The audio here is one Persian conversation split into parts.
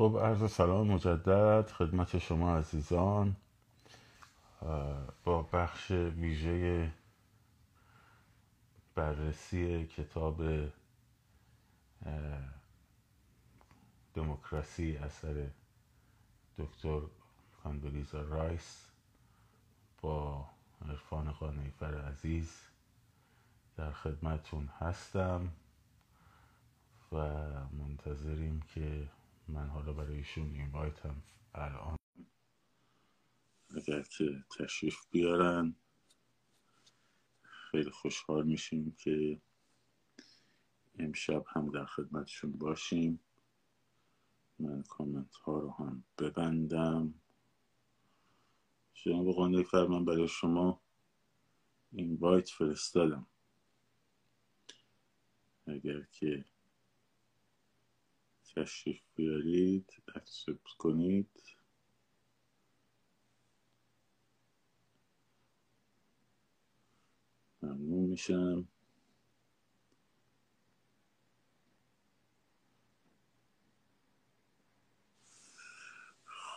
خب عرض سلام مجدد خدمت شما عزیزان با بخش ویژه بررسی کتاب دمکراسی اثر دکتر کاندولیزا رایس با عرفان قانعی فرد عزیز در خدمتون هستم و منتظریم که من حالا برای ایشون اینوایت هم الان اگر که تشریف بیارن خیلی خوشحال میشیم که امشب هم در خدمتشون باشیم. من کامنت ها رو هم ببندم. جناب قانعی فرد، من برای شما اینوایت فرستادم، اگر که تشریف بیارید اکسپت کنید. ممنون میشم.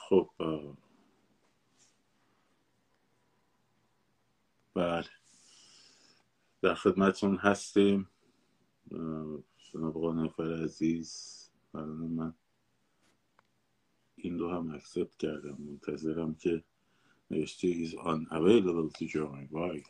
خب بله در خدمتون هستیم. جناب قانعی فرد عزیز، برای من این رو هم اکسپت کردم، منتظرم که نوشته is unavailable to join. وای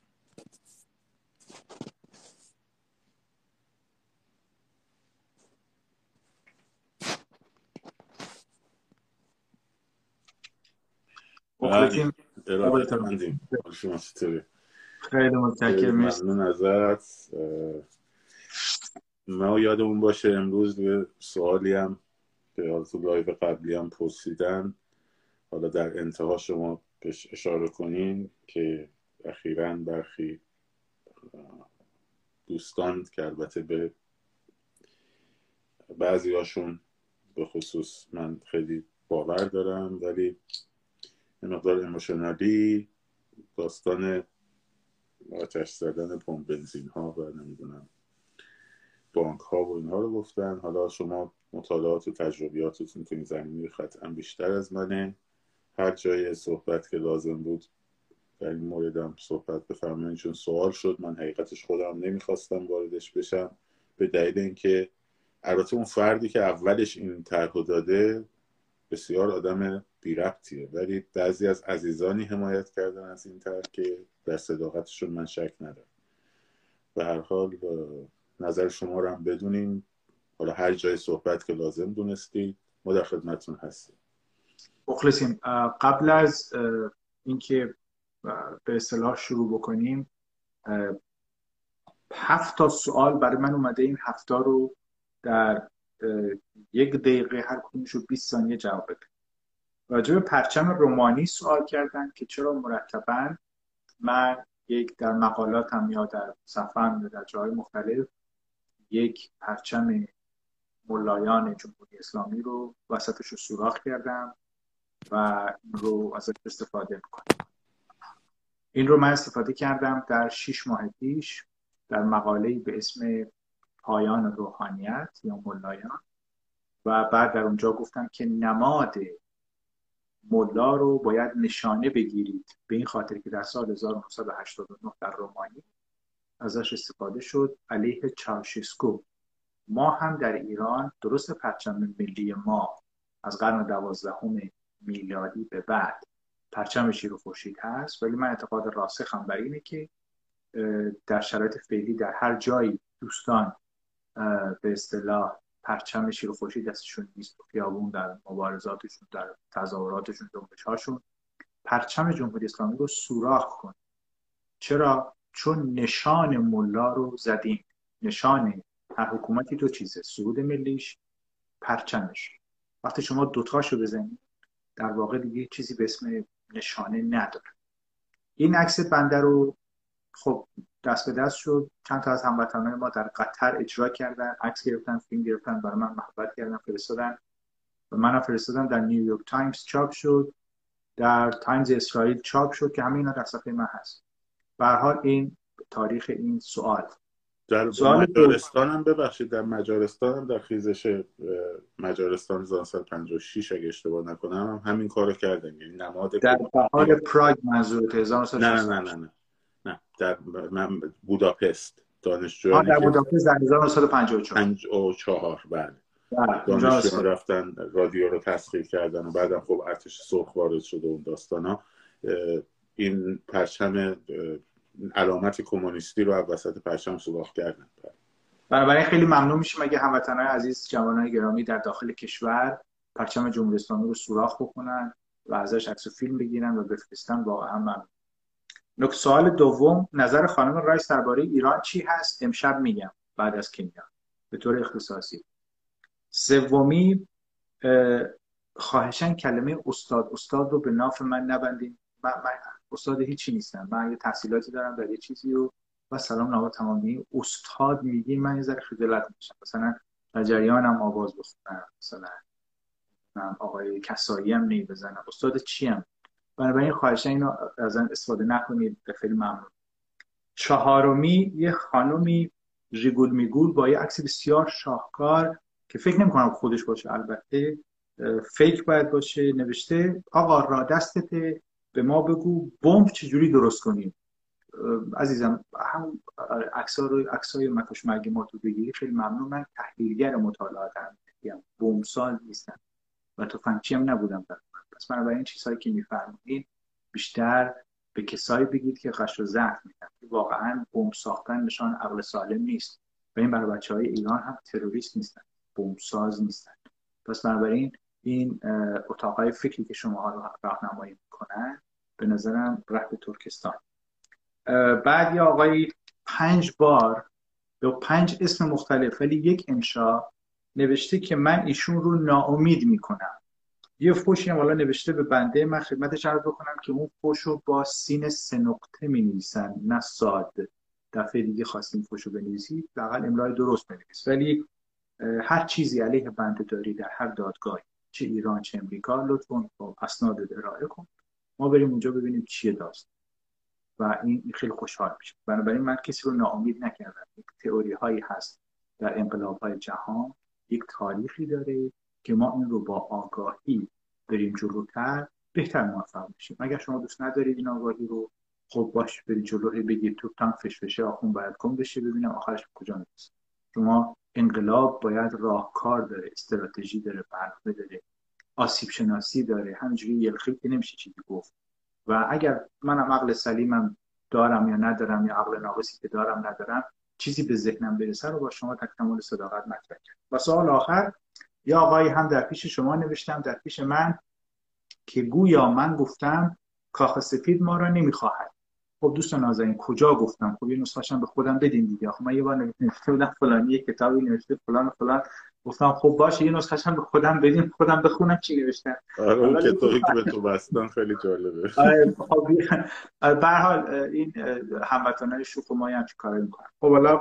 ارادت مندیم. خیلی متشکرم، ممنون ازت. ما یادمون باشه امروز به سوالی هم به تو لایو قبلی هم پرسیدن، حالا در انتها شما بهش اشاره کنین که اخیراً برخی دوستان که البته به بعضی هاشون به خصوص من خیلی باور دارم ولی این مقدار اموشنالی داستان آتش زدن پمپ بنزین ها و نمیدونم بانک ها و اینها رو گفتن. حالا شما مطالعات و تجربیاتتون تو این زمینه قطعاً بیشتر از منه، هر جای صحبت که لازم بود در این موردم صحبت بفرمایید، چون سوال شد. من حقیقتش خودم نمیخواستم واردش بشم به دلیل اینکه البته اون فردی که اولش این طرحو داده بسیار آدم بی ربطیه، ولی بعضی از عزیزانی حمایت کردن از این طرح که در صداقتشون من شک ندارم. به هر حال نظر شما رو هم بدونیم، حالا هر جای صحبت که لازم دونستید ما در خدمتتون هستیم. مخلصیم. قبل از اینکه به اصطلاح شروع بکنیم 7 تا سوال برای من اومده، این 7 تا رو در 1 دقیقه هر کدومشو 20 ثانیه جواب بده. راجع به پرچم رومانی سوال کردن که چرا مرتباً من یک در مقالاتم یا در صفحه‌ام یا در جاهای مختلف یک پرچم ملایان جمهوری اسلامی رو وسطش رو سوراخ کردم و این رو ازش استفاده میکنم. این رو من استفاده کردم در 6 ماه پیش در مقاله‌ای به اسم پایان روحانیت یا ملایان و بعد در اونجا گفتم که نماد ملا رو باید نشانه بگیرید، به این خاطر که در سال 1989 در رومانی ازش استفاده شد علیه چاوشسکو. ما هم در ایران درست پرچم ملی ما از قرن 12 میلادی به بعد پرچم شیر و خورشید هست، ولی من اعتقاد راسخم بر اینه که در شرایط فعلی در هر جایی دوستان به اصطلاح پرچم شیر و خورشید دستشون نیست، تو خیابون، در مبارزاتشون، در تظاهراتشون، جنبش‌هاشون، پرچم جمهوری اسلامی رو سوراخ کن. چرا؟ چون نشان ملا رو زدیم. نشان هر حکومتی 2 چیزه، سرود ملیش، پرچمش. وقتی شما دوتاشو بزنید در واقع دیگه چیزی به اسم نشانه نداره. این عکس بنده رو خب دست به دست شد، چند تا از هموطنان ما در قطر اجرا کردن، عکس گرفتن، فیلم گرفتن، برای من محبت کردن، فرستادن و منم فرستادم. در نیویورک تایمز چاپ شد، در تایمز اسرائیل چاپ شد که همه اینا در صفحه من هست. به هر حال این تاریخ این سوال در مجارستان هم، ببخشید، در مجارستان هم در خیزش مجارستان زانسال 56 اگه اشتباه نکنم همین کارو کردن، یعنی نماد در فعال پراگ منظورت 1966؟ نه نه نه نه، در بوداپست دانشجویان در بوداپست در 1954 بله دانشجویان رفتن رادیو رو تسخیر کردن و بعدم خب ارتش سرخ وارد شد و اون داستانا، این پرچم علامت کمونیستی رو از وسط پرچم سوراخ کردن. بنابراین خیلی ممنون میشیم اگه هموطنان عزیز، جوانان گرامی در داخل کشور پرچم جمهوری اسلامی رو سوراخ بکنن و ازش عکس و فیلم بگیرن و بفرستن. واقعا ممنون. نکته سوال دوم، نظر خانم رایس درباره ایران چی هست؟ امشب میگم بعد از کنیا به طور اختصاصی. سومی، خواهشاً کلمه استاد رو به ناف من نبندید. من استاد هیچی نیستم، من یه تحصیلاتی دارم در یه چیزی و سلام نامه تمامی استاد میگی، من یه ذره خجالت میشم، مثلا در جریانم آواز بخونم، مثلا من آقای کسایی هم نی بزنم، استاد چی ام. بنابراین خواهشاً اینو ازن استفاده نکنید، خیلی ممنون. چهارمی، یه خانومی ریگول میگول با یه عکس بسیار شاهکار که فکر نمی‌کنم خودش باشه، البته فیک باید باشه، نوشته آقا را دستته به ما بگو بمب چجوری درست کنیم. عزیزم هم عکس‌ها رو، عکس‌های مکش مرگ ما تو بگیری، خیلی ممنون. من تحلیلگر مطالعاتم، بمبساز نیستم و تفنگچی هم نبودم. پس من برای این چیزهایی که می‌فرمایید بیشتر به کسایی بگید که قش و زحمت می‌کشن. واقعاً بمب ساختن نشان عقل سالم نیست و این برای بچه‌های ایران هم تروریست نیستن، بمبساز نیستن. پس من برای این اتاقای فکری که شما رو راهنمایی میکنن به نظرم راه ترکستان. بعد یا آقای 5 بار به 5 اسم مختلف ولی یک انشا نوشته که من ایشون رو ناامید میکنم. یه فوشی هم حالا نوشته به بنده، من خدمتش عرض بکنم که اون فوش رو با سین 3 نقطه مینویسن نه ساد. دفعه دیگه خواستیم فوش رو بنویسید حداقل املای درست بنویسید، ولی هر چیزی علیه بنده داری در هر دادگاه چه ایران چه امریکا لطفاً با اسناد ارائه کن، ما بریم اونجا ببینیم چیه داستان و این خیلی خوشحال میشه. بنابراین من کسی رو ناامید نکردم. یک تئوری هایی هست در انقلاب های جهان، یک تاریخی داره که ما این رو با آگاهی بریم جلوتر بهتر موفق میشیم. اگر شما دوست ندارید این آگاهی رو، خب باش برید جلو، بگید تو تام فشفشه آخون باید کم بشه ببینم آخرش کجا میرسه. شما انقلاب باید راهکار داره، استراتژی داره، برنامه داره، آسیب شناسی داره، همینجوری یلخی نمیشه چیزی گفت. و اگر منم عقل سلیمم دارم یا ندارم یا عقل ناقصی که دارم ندارم، چیزی به ذهنم برسه رو با شما تک تمام صداقت مطرح کردم. و سوال آخر، یا آقای هم در پیش شما نوشتم در پیش من که گویا من گفتم کاخ سفید ما را نمیخواهد. خب دوست نازنین کجا گفتم؟ خب یه نسخه‌شم به خودم بدین دیگه. خب من یه بار نوشته بودم فلانی کتابی نوشته فلان فلان، گفتم خب باشه یه نسخه‌شم به خودم بدین خودم بخونم چی نوشتن. آره اون کتابی که به تو بستن خیلی جالبه. خب به هر حال این هموطنان شوخ ما هم چه کارایی می‌کنن. خب حالا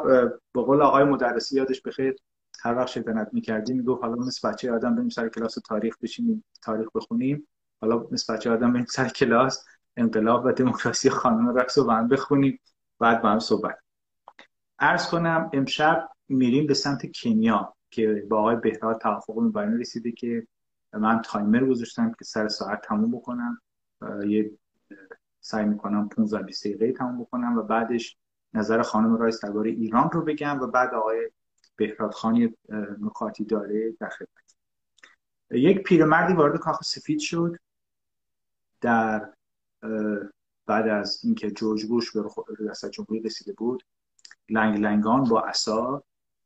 به قول آقای مدرسی یادش بخیر، هر وقت شیطنت می‌کردیم میگفت حالا مثل بچه‌ی آدم بریم سر کلاس تاریخ بشینیم تاریخ بخونیم، حالا مثل بچه‌ی آدم بریم سر کلاس انقلاب و دمکراسی خانم رایس رو هم بخونیم بعد با هم صحبت. عرض کنم امشب میریم به سمت کنیا که با آقای بهراد توافق مبرم رسیده که من تایمر گذاشتم که سر ساعت تموم بکنم، یه سعی میکنم 15-20 دقیقه تموم بکنم و بعدش نظر خانم رایس درباره ایران رو بگم و بعد آقای بهراد خانی نکاتی داره در خدمت. یک پیرمردی وارد کاخ سفید شد در بعد از اینکه جورج بوش به ریاست جمهوری رسیده بود، لنگ لنگان با عصا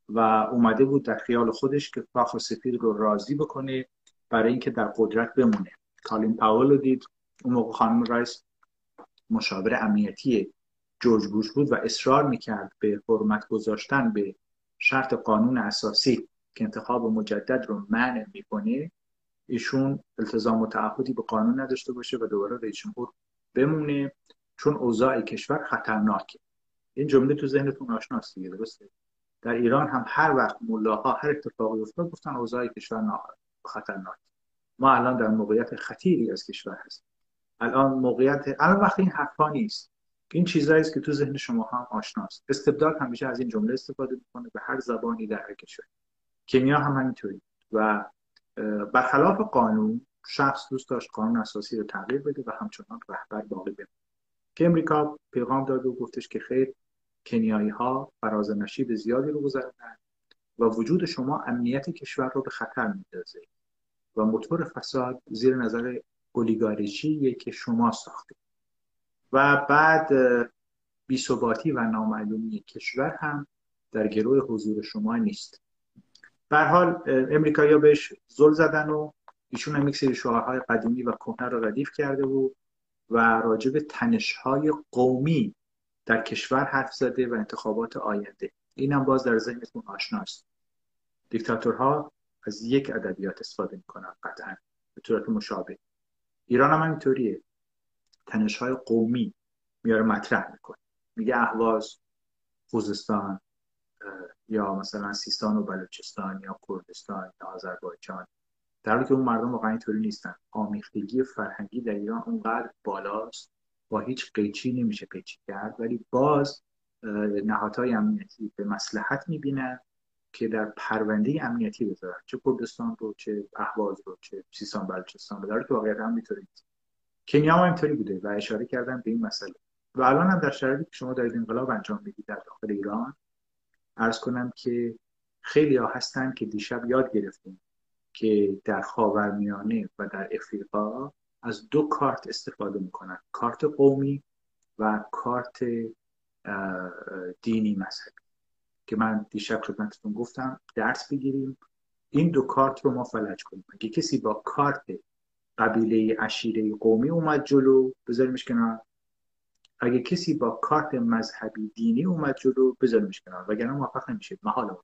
و اومده بود در خیال خودش که کاخ سفید رو راضی بکنه برای اینکه در قدرت بمونه. کالین پاول رو دید، اون موقع خانم رایس مشاور امنیتی جورج بوش بود و اصرار میکرد به حرمت گذاشتن به شرط قانون اساسی که انتخاب مجدد رو منع میکنه، ایشون التزام و تعهدی به قانون نداشته باشه و دوباره رئیس جمهور بمونه چون اوضاع کشور خطرناکه. این جمله تو ذهنتون آشناست دیگه، درسته؟ در ایران هم هر وقت ملاها هر اتفاقی افتاد گفتن اوضاع کشور خطرناکه. ما الان در موقعیت خطیری از کشور هستیم. الان وقت این حرفا نیست. این چیزایی است که تو ذهن شما هم آشناست. استبداد همیشه از این جمله استفاده میکنه به هر زبانی در هر کشوری. کنیا هم همینطوری و برخلاف قانون شخص دوست داشت قانون اساسی رو تغییر بده و همچنان رهبر باقی بمونه. که امریکا پیغام داد و گفتش که خیر، کنیایی‌ها فراز نشیب زیادی رو گذروندن و وجود شما امنیت کشور رو به خطر میندازه و موتور فساد زیر نظر اولیگارشیه که شما ساختید. و بعد بی‌ثباتی و نامعلومی کشور هم در گروه حضور شما نیست. به هر حال امریکایی‌ها بهش زل زدن و ایشون هم یک سری شعارهای قدیمی و کهنه رو ردیف کرده و راجب تنش‌های قومی در کشور حرف زده و انتخابات آینده. اینم باز در ذهنتون آشناست. دیکتاتورها از یک ادبیات استفاده می‌کنن قطعاً به طور مشابه. ایران هم اینطوریه. تنش‌های قومی میاره مطرح میکنه، میگه اهواز، خوزستان یا مثلا سیستان و بلوچستان یا کردستان یا آذربایجان، در حالی که اون مردم واقعا اینطوری نیستن. آمیختگی فرهنگی در ایران اونقدر بالاست، با هیچ قیچی نمیشه قیچی کرد، ولی باز نهادهای امنیتی به مصلحت میبینن که در پرونده امنیتی بذارن، چه کردستان رو، چه اهواز رو، چه سیستان بلوچستان رو، در حالی که واقعا هم اینطوری. کنیا هم اینطوری بوده و اشاره کردم به این مسئله. و الان هم در شرایطی که شما دارید انقلاب انجام میدید در داخل ایران، عرض کنم که خیلی ها هستن که دیشب یاد گرفتیم که در خاورمیانه و در افریقا از دو کارت استفاده میکنن، کارت قومی و کارت دینی مذهبی، که من دیشب خدمتتون گفتم درس بگیریم این دو کارت رو ما فلج کنیم. اگه کسی با کارت قبیله عشیره قومی اومد جلو، بذاریمش کنار. اگه کسی با کارت مذهبی دینی اومد جلو، بذاریمش کنار، وگرنه موفق نمیشه، محاله.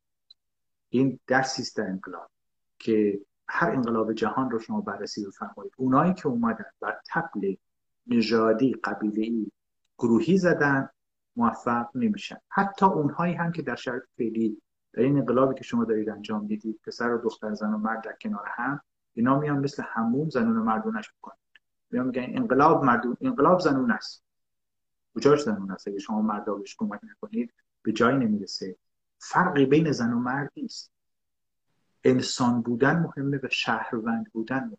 این درسی است در انقلاب، که هر انقلاب جهان رو شما بررسی بفرمایید، اونایی که اومدن بر تپل نژادی قبیله‌ای گروهی زدن موفق نمیشن. حتی اونهایی هم که در شرایط فعلی در این انقلابی که شما دارید انجام میدید، پسر و دختر، زن و مرد در کنار هم، اینا میان مثل هموم زنون و مردونش میکنن. میان میگن انقلاب مردون، انقلاب زنون است. کجاش زنون است؟ اگه شما مردا بهش کمک نکنید به جایی نمیرسه. فرقی بین زن و مرد نیست. انسان بودن مهمه و شهروند بودن مهمه.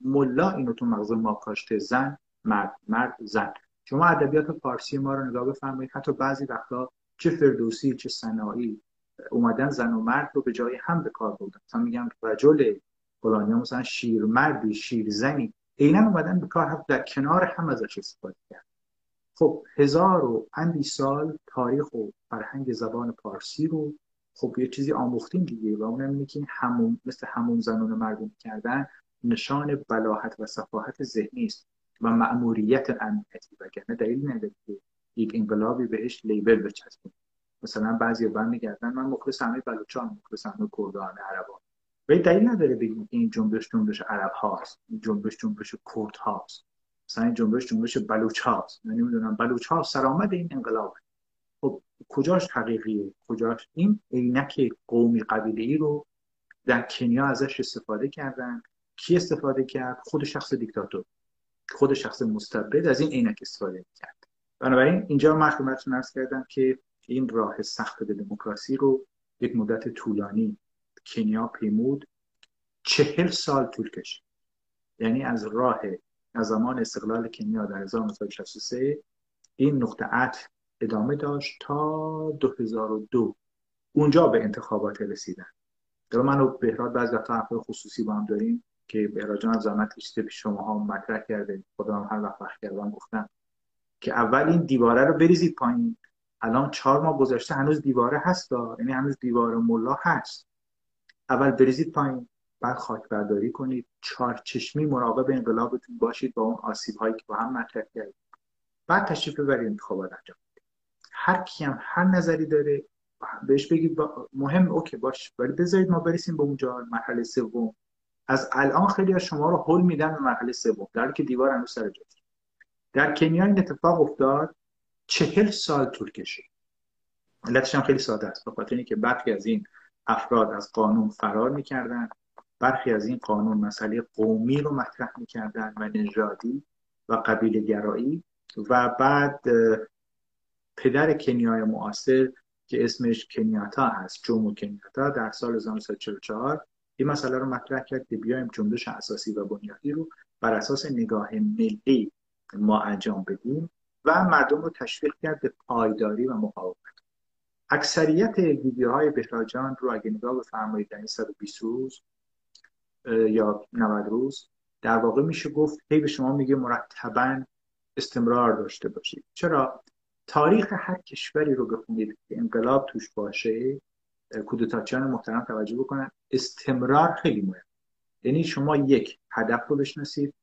ملا اینو تو مغز ما کاشته، زن مرد، مرد زن. شما ادبیات فارسی ما رو نگاه بفرمایید، حتی بعضی وقتا چه فردوسی چه سنایی اومدن زن و مرد رو به جای هم به کار بردن. مثلا میگن رجل فلانی، مثلا شیر مردی، شیر زنی، عیناً اومدن به کار هم در کنار هم ازش استفاده کردن. خب هزار و اندی سال تاریخ و فرهنگ زبان پارسی رو خب یه چیزی آموختیم دیگه، و اونم اینه که همون مثل همون زنون مردم کردن نشان بلاهت و سفاهت ذهنی است و مأموریت امنیتی، وگرنه دلیل نداره که یک انقلابی بهش لیبل بچسبیم. مثلا بعضی بر میگردن من مخلص همه بلوچان، مخلص همه کردان عربان، ولی دلیل نداره بگیم این جنبش جنبش عرب هاست، این جنبش جنبش کرد هاست، مثلا این جنبش جنبش بلوچ هاست، من نمیدونم بلوچ ها سرآمد این انقلاب. خب کجاش حقیقیه، کجاش؟ این عینک قومی قبیله‌ای رو در کنیا ازش استفاده کردن. کی استفاده کرد؟ خود شخص دیکتاتور، خود شخص مستبد از این عینک استفاده کرد. بنابراین اینجا من خدمتتون عرض کردم که این راه سخت دموکراسی رو یک مدت طولانی کنیا پیمود. 40 سال طول کشید، یعنی از زمان استقلال کنیا در 1963 این نقطه عطف ادامه داشت تا 2002. اونجا به انتخابات رسیدن. در من و بهراد بعضی وقتا حرفای خصوصی با هم داریم که بهراد جان زحمت کشیده پیش شماها مطرح کرده، خودم هر وقت کردم گفتم که اول این دیواره رو بریزید پایین. الان 4 ماه گذشته هنوز دیواره هست، یعنی هنوز دیوار ملا هست. اول بریزید پایین، بعد خاک برداری کنید. چارچشمی مراقب انقلابتون باشید با اون آسیب‌هایی که با هم مطرح کردید. بعد تشریف ببرید انتخابات انجام بدید. هر کی هم هر نظری داره بهش بگید، مهم اوکی باش، ولی بذارید ما برسیم به اونجا، مرحله سوم. از الان خیلی از شما رو هول میدن به مرحله سوم، در حالی که دیوار هنوز سر جاست. در کنیا این اتفاق افتاد. 40 سال طول کشید. علتش هم خیلی ساده است، به خاطر اینکه برخی از این افراد از قانون فرار می‌کردن، برخی از این قانون مسئله قومی رو مطرح می‌کردن و نژادی و قبیله‌گرایی، و بعد پدر کنیای معاصر که اسمش کنیاتا هست، جومو کنیاتا، در سال 1944 این مسئله رو مطرح کرد که بیایم جنبش اساسی و بنیادی رو بر اساس نگاه ملی ما انجام بدیم و مردم رو تشویق کرد به پایداری و مقاومت. اکثریت ویدیوهای بهراجان رو اگه نگاه بفرمایید در این 120 روز یا 90 روز در واقع میشه گفت هی به شما میگه مرتباً استمرار داشته باشید. چرا؟ تاریخ هر کشوری رو بخونید که انقلاب توش باشه، کودتاچیان محترم توجه بکنن، استمرار خیلی مهمه. یعنی شما یک، هدف رو بشناسید،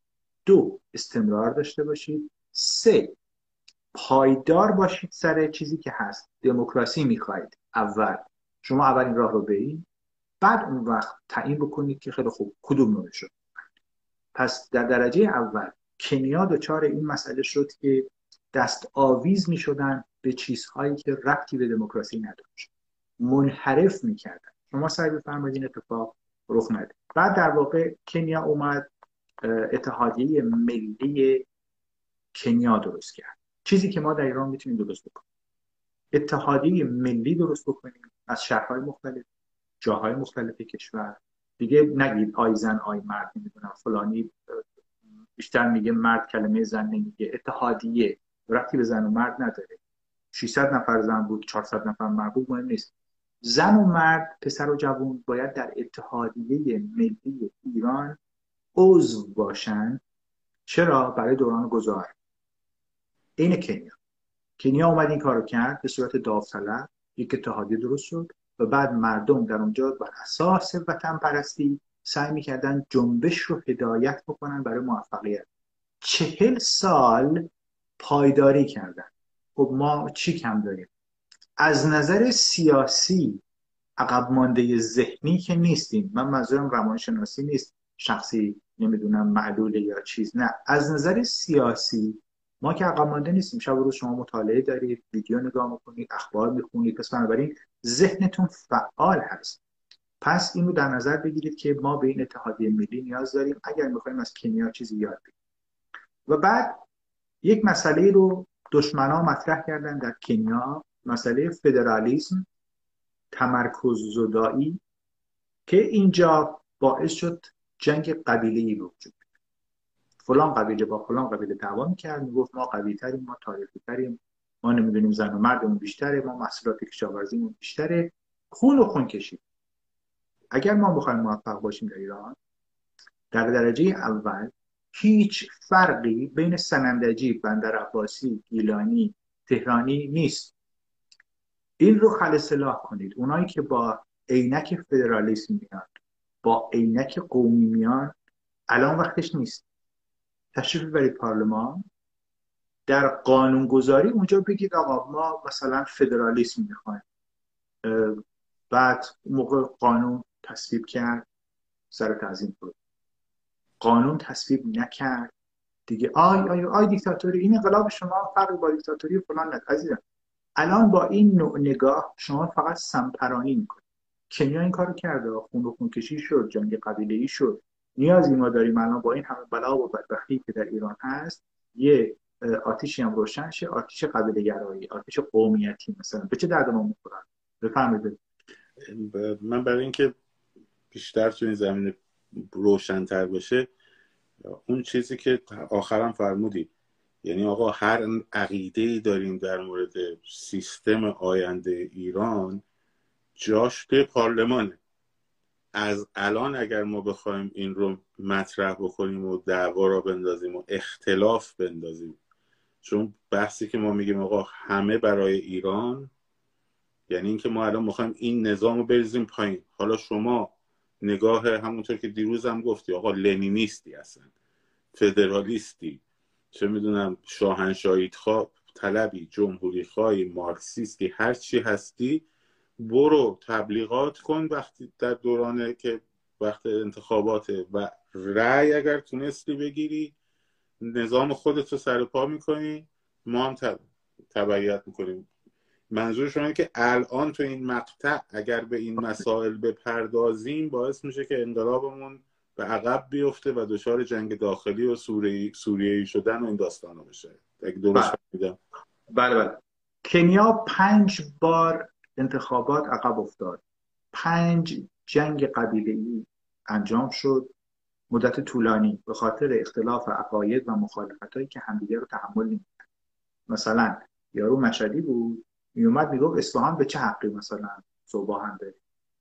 دو، استمرار داشته باشید، سه، پایدار باشید سر چیزی که هست. دموکراسی میخواید، اول شما اولین راه رو برید، بعد اون وقت تعیین بکنید که خیلی خوب کدوم نوع شد. پس در درجه اول کنیا دچار این مسئله شد که دست آویز می شدن به چیزهایی که ربطی به دموکراسی نداشت، منحرف می کردن. شما سعی بفرمایید این اتفاق رخ نده. بعد در واقع کنیا اومد اتحادیه ملی کنیا درست کرد، چیزی که ما در ایران میتونیم درست بکنیم. اتحادیه ملی درست بکنیم از شهرهای مختلف، جاهای مختلف کشور. دیگه نگید آی زن آی مرد، نمیدونم فلانی بیشتر میگه مرد کلمه زن نمیگه. اتحادیه ربطی به زن و مرد نداره. 600 نفر زن بود، 400 نفر مرد بود، مهم نیست. زن و مرد، پسر و جوان باید در اتحادیه ملی ایران عضو باشن. چرا؟ برای دوران گذار. این کنیا اومد این کارو کرد به صورت داوطلب، یک اتحادیه درست شد و بعد مردم در اونجا بر اساس وطن پرستی سعی میکردن جنبش رو هدایت بکنن برای موفقیت. 40 سال پایداری کردن. خب ما چی کم داریم؟ از نظر سیاسی عقب مانده ذهنی که نیستیم. من منظورم روانشناسی نیست، شخصی نمیدونم معلوله یا چیز، نه، از نظر سیاسی ما که عقب مانده نیستیم. شب و روز شما مطالعه دارید، ویدیو نگاه میکنید، اخبار میخونید، پس بنابراین ذهنتون فعال هست. پس اینو در نظر بگیرید که ما به این اتحادیه ملی نیاز داریم اگر میخوایم از کنیا چیزی یاد بگیریم. و بعد یک مسئله رو دشمنا مطرح کردن در کنیا، مسئله فدرالیسم، تمرکز زدایی، که اینجا باعث شد جنگ قبیله‌ای به وجود بیاد. فلان قبیله با فلان قبیله دعوا می‌کرد، میگفت ما قوی‌تریم، ما تاریخی‌تریم، ما نمی‌دونیم زن و مردمون بیشتره، ما محصولات کشاورزیمون بیشتره. خون و خون کشید. اگر ما بخوایم موفق باشیم در ایران، در درجه اول هیچ فرقی بین سنندجی، بندرعباسی، گیلانی، تهرانی نیست. این رو خلسلاح کنید. اونایی که با عینک فدرالیسم میان، با عینک قومی میان، الان وقتش نیست. تشریف ببرید پارلمان، در قانونگذاری اونجا بگید آقا ما مثلا فدرالیسم میخوایم. بعد موقع قانون تصویب کرد، سر تعظیم بود. قانون تصویب نکرد، دیگه آی دیکتاتوری، این انقلاب شما فرق با دیکتاتوری فلان نداره. عزیزم الان با این نوع نگاه شما فقط سمپرانی میکنید. کنیا این کارو کرده، خونکشی شد، جنگ قبیله‌ای شد. نیازی ما داریم الان با این همه بلا و بدبختی که در ایران هست یه آتیشی هم روشن شه، آتیش قبیله گرایی، آتیش قومیتی. مثلا به چه درد ما میخوره؟ بفهمید. من برای اینکه بیشتر تو این زمینه روشن‌تر بشه، اون چیزی که آخرم فرمودی، یعنی آقا هر عقیده‌ای داریم در مورد سیستم آینده ایران، جاش توی پارلمانه. از الان اگر ما بخوایم این رو مطرح بکنیم و دعوا را بندازیم و اختلاف بندازیم، چون بحثی که ما میگیم آقا همه برای ایران، یعنی اینکه ما الان میخوایم این نظام رو بریزیم پایین. حالا شما نگاه، همونطور که دیروز هم گفتی آقا لنینیستی، اصلا فدرالیستی، چه میدونم شاهنشاهی طلبی، جمهوری خواهی، مارکسیستی، هر چی هستی برو تبلیغات کن وقتی در دورانه که وقت انتخاباته و رأی اگر تونستی بگیری، نظام خودت رو سرپا میکنی، ما هم تبعیت میکنیم. منظور شما اینه که الان تو این مقطع اگر به این مسائل بپردازیم باعث میشه که انقلابمون به عقب بیفته و دچار جنگ داخلی و سوریه‌ای شدن و این داستانا بشه. اگه درست فهمیدم. بله بله. کنیا 5 بار انتخابات عقب افتاد. 5 جنگ قبیله‌ای انجام شد، مدت طولانی، به خاطر اختلاف عقاید و مخالفتایی که همدیگه رو تحمل نمی‌کردن. مثلا یارو مشهدی بود، میومد میگفت اصفهان به چه حقی مثلا صبح هم داره،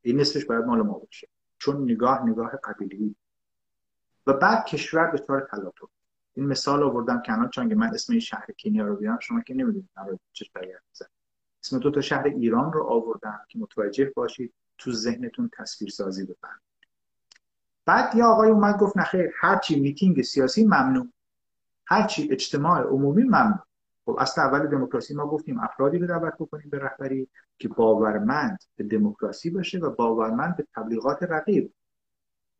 این نصفش باید مال ما باشه، چون نگاه قبیله‌ای. و بعد کشور به طور تلاطم. این مثال آوردم کنار چون که من اسم شهر کنیا رو بیارم شما که نمی‌دونید من چه شهری هستم. اسم 2 تا شهر ایران رو آوردم که متوجه باشید، تو ذهنتون تصویرسازی بکنید. بعد یه آقای اومد گفت نخیر، هرچی میتینگ سیاسی ممنوع، هرچی اجتماع عمومی ممنوع. خب اصل اول دموکراسی ما گفتیم افرادی رو دعوت بکنیم به رهبری که باورمند به دموکراسی باشه و باورمند به تبلیغات رقیب.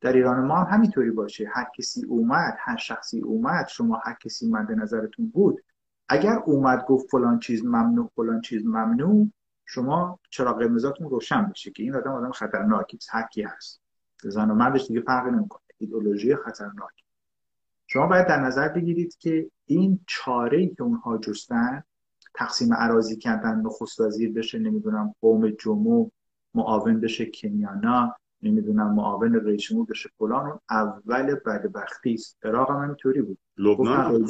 در ایران ما هم همینطوری باشه، هر کسی اومد، هر شخصی اومد، شما هر کسی مد نظرتون بود، اگر اومد گفت فلان چیز ممنوع، فلان چیز ممنوع، شما چراغ قرمزاتون روشن بشه که این آدم خطرناکی است، هر کی هست، زن و مردش دیگه فرقی نمیکنه، ایدئولوژی خطرناکی. شما باید در نظر بگیرید که این چاره‌ای که اونها جستن، تقسیم اراضی کردن، نخست وزیر بشه نمیدونم قوم جومو، معاون بشه کنیانا، نمیدونم معاون رئیس جمهور بشه فلان، اون اول بدبختی است. عراق هم اینطوری بود، لبنان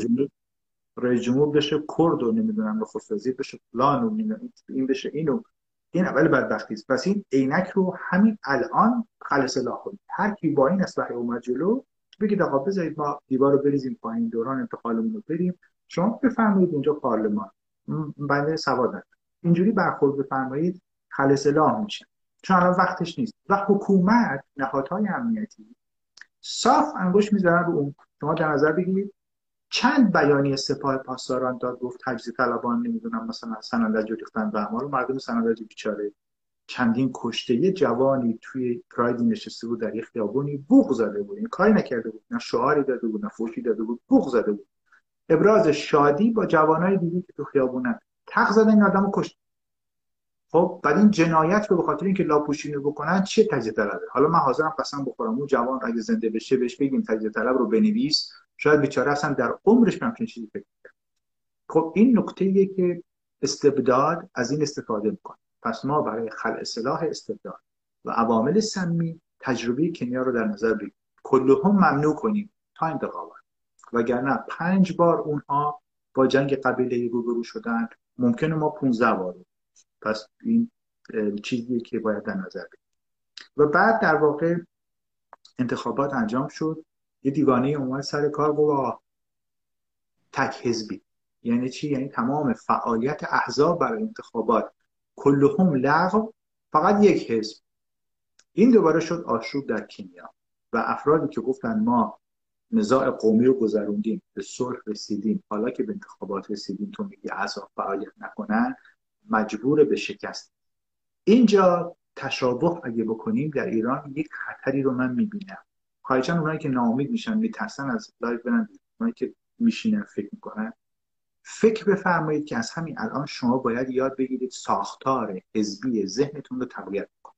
رئیس جمهور بشه کرد و نمیدونم نخست وزیر بشه فلان و این بشه اینو، این اول بدبختی است. پس این عینک رو همین الان خلاص لا کنید، هر کی با این اسبح اومد جلو بگید آقا بذارید ما دیوار رو بریزیم پایین، دوران انتقالمون رو بریم، شما بفرمایید اینجا پارلمان بنده سواد اینجوری برخورد بفرمایید، خلاص لا میشه، چون الان وقتش نیست. و حکومت، نهادهای امنیتی صاف انگوش میذارن رو اون. شما در نظر بگیرید چند بیانیه سپاه پاسداران داد، گفت تجزیه طلبان نمیدونم مثلا سنندج ریختن به اعمال مردم سنندج بیچاره، چندین کشته. یه جوانی توی پرایدی نشسته بود در یه خیابونی، بوق زده بود، این کاری نکرده بود، نه شعاری داده بود، نه فوشی داده بود، بوق زده بود، ابراز شادی با جوانای دیگه که تو خیابونن، تق زدن این آدمو کشت. خب بعد این جنایت رو به خاطر اینکه لاپوشینی بکنن چه تجزیه طلبه؟ حالا من حاضرم قسم بخورم اون جوان اگه زنده بشه بهش بگیم تجزیه طلب رو بنویس، شاید بیچاره اصلا در عمرش همچین چیزی فکر نکرده. خب این نکته‌ایه که استبداد از این استفاده می‌کنه. پس ما برای خلع سلاح استبداد و عوامل سمی تجربه کنیا رو در نظر بگیریم، کلهم ممنوع کنیم تا انتخابات، وگرنه 5 بار اونها با جنگ قبیله‌ای روبرو شدن، ممکنه ما 15 بار. پس این چیزیه که باید در نظر بگیریم. و بعد در واقع انتخابات انجام شد، یه دیوانه اومد سر کار با تک حزبی. یعنی چی؟ یعنی تمام فعالیت احزاب برای انتخابات کلهم لغو، فقط یک حزب. این دوباره شد آشوب در کنیا و افرادی که گفتن ما نزاع قومی رو گذروندیم، به صلح رسیدیم، حالا که به انتخابات رسیدیم تو میگی احزاب فعالیت نکنن، مجبور به شکست. اینجا تشابه اگه بکنیم در ایران یک خطری رو من میبینم. خواهیشان اونایی که ناامید میشن، میترسن از لایو برن، اونایی که میشینن فکر میکنن، فکر بفرمایید که از همین الان شما باید یاد بگیرید ساختار حزبی ذهنتون رو تقویت کنید.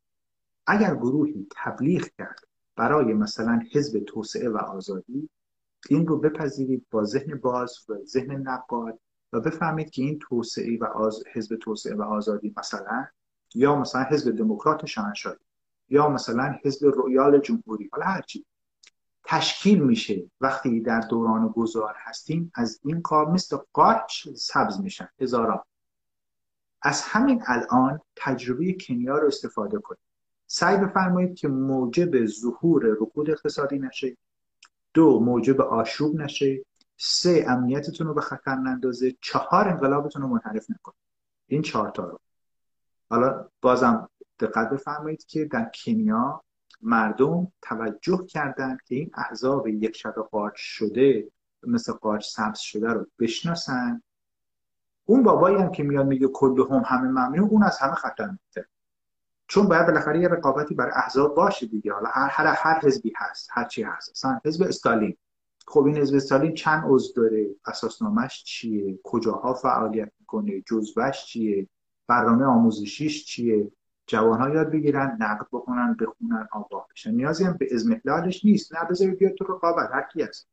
اگر گروهی تبلیغ کرد برای مثلا حزب توسعه و آزادی، این رو بپذیرید با ذهن باز و ذهن نقاد و بفهمید که این توسعه و حزب توسعه و آزادی مثلا، یا مثلا حزب دموکرات شاهنشاهی، یا مثلا حزب رویال جمهوری، حالا هرچی تشکیل میشه وقتی در دوران گذار هستیم، از این کار مثل قارچ سبز میشن هزاران. از همین الان تجربه کنیا رو استفاده کنید، سعی بفرمایید که موجب ظهور رکود اقتصادی نشه، 2 موجب آشوب نشه، 3 امنیتتون رو به خطر نندازه، 4 انقلابتون رو منحرف نکنید. این 4 تا رو حالا بازم دقت بفرمایید که در کنیا مردم توجه کردند که این احزاب یک شب قارچ شده، مثل قارچ سبز شده رو بشناسن. اون بابایی هم که میاد میگه کلهم همه ممنوع، اون از همه خطرناک‌تره، چون باید بالاخره یه رقابتی برای احزاب باشه دیگه. حالا هر حزبی هست، هر چی هست، مثلا حزب استالین، خب این حزب استالین چند عضو داره، اساسنامه‌اش چیه، کجاها فعالیت میکنه، جزوه‌اش چیه، برنامه آموزشیش چیه، جوان‌ها یاد بگیرن، نقد بکنن، بخونن، آگاه بشن. نیازی هم به اضمحلالش نیست، نه بذارید بیاد تو رقابت، هر کی هست.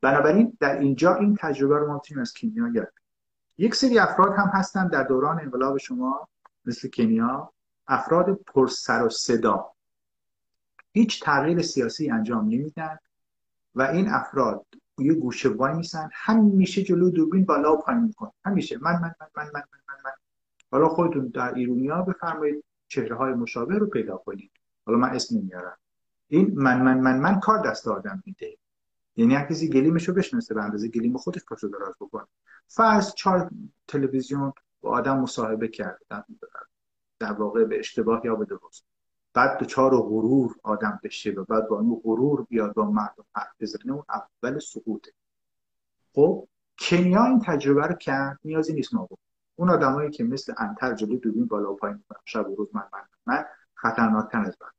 بنابراین در اینجا این تجربه رو ما می‌تونیم از کنیا یاد بگیریم. یک سری افراد هم هستن در دوران انقلاب شما مثل کنیا، افراد پر سر و صدا، هیچ تغییر سیاسی انجام نمیدن و این افراد یه گوشه وای میسن، همیشه جلو دوربین بالا و پایین میکنن، همیشه من من من من من من من. حالا خودتون در ایرانیا بفرمایید چهره های مشابه رو پیدا کنید، حالا من اسم نمیارم. این من من من من کار دست آدم میده، یعنی هر کسی گلیمشو بشناسه به اندازه گلیم خودش پاشو دراز بکنه. فرض 4 تلویزیون با آدم مصاحبه کردن، در واقع به اشتباه یا به درست، بعد دچار غرور آدم بشه و بعد با اون غرور بیاد با مردم حرف بزنه، اون اول سقوطه. خب کنیا این تجربه رو کرد، نیازی نیست ما بود. اون آدمایی که مثل انتر جلو دوربین بالا و پایین شب و روز من من من خطرناک‌تر از بعد.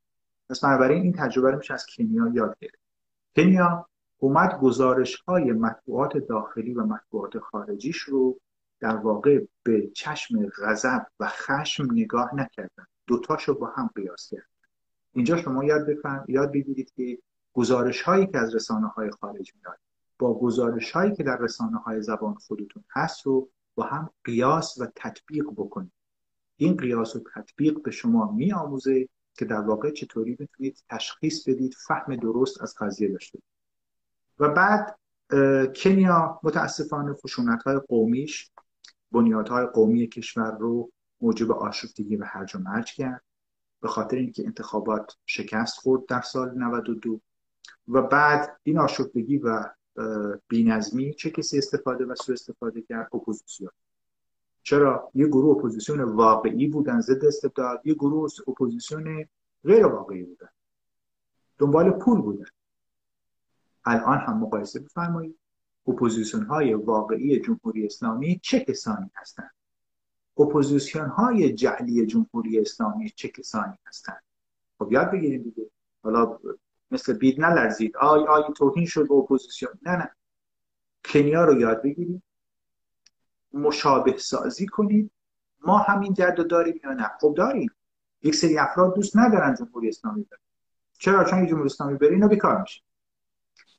پس بنابراین این تجربه رو میشه از کنیا یاد گرفت. کنیا اومد گزارش‌های مطبوعات داخلی و مطبوعات خارجیش رو در واقع به چشم غضب و خشم نگاه نکردن، دوتاشو با هم قیاس کردن. اینجا شما یاد بگیرید که گزارش‌هایی که از رسانه‌های خارج میاد با گزارش‌هایی که در رسانه‌های زبان خودتون هست رو با هم قیاس و تطبیق بکنید. این قیاس و تطبیق به شما می‌آموزه که در واقع چطوری میتونید تشخیص بدید، فهم درست از قضیه داشته باشید. و بعد کنیا متاسفانه خشونت‌های قومیش، بنیادهای قومی کشور رو موجب آشفتگی و هرج و مرج کرد، به خاطر اینکه انتخابات شکست خورد در سال 92 و بعد این آشفتگی و بی‌نظمی چه کسی استفاده و سوء استفاده کرد؟ اپوزیسیون. چرا؟ یه گروه اپوزیسیون واقعی بودن ضد استبداد، یه گروه اپوزیسیون غیر واقعی بودن، دنبال پول بودن. الان هم مقایسه بفرمایید اپوزیسیون‌های واقعی جمهوری اسلامی چه کسانی هستند؟ اپوزیسیون‌های جعلی جمهوری اسلامی چه کسانی هستند؟ خب یاد بگیرید دیگه. حالا مثل بید نلرزید، آی آی توهین شد به اپوزیسیون. نه نه، کنیا رو یاد بگیرید، مشابه سازی کنید. ما همین درد داریم یا نه؟ خب داریم. یک سری افراد دوست ندارن جمهوری اسلامی بره. چرا؟ چون جمهوری اسلامی بره اینا بیکار میشه.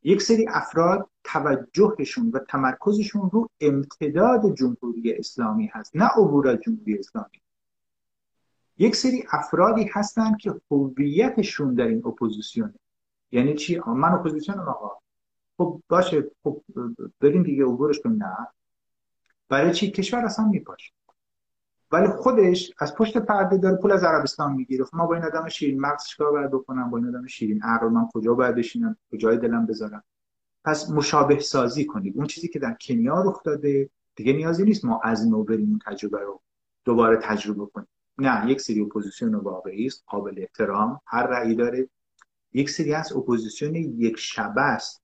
یک سری افراد توجهشون و تمرکزشون رو امتداد جمهوری اسلامی هست، نه عبور از جمهوری اسلامی. یک سری افرادی هستن که هویتشون در این اپوزیسیونه. یعنی چی؟ من اپوزیسیونم آقا. خب باشه، خب بریم دیگه عبورش کنیم. نه، برای چی؟ کشور اصلا میپاشه، ولی خودش از پشت پرده داره پول از عربستان میگیره. ما با این آدم شیرین مغز چیکار باید بکنم؟ با این آدم شیرین عقل من کجا باید بشینم؟ کجای دلم بذارم؟ پس مشابه سازی کنید. اون چیزی که در کنیا رخ داده دیگه نیازی نیست ما از نو بریم تجربه رو دوباره تجربه کنیم. نه، یک سری اپوزیسیون واقعی است، قابل احترام، هر رأی داره. یک سری از اپوزیسیون یک شبه است،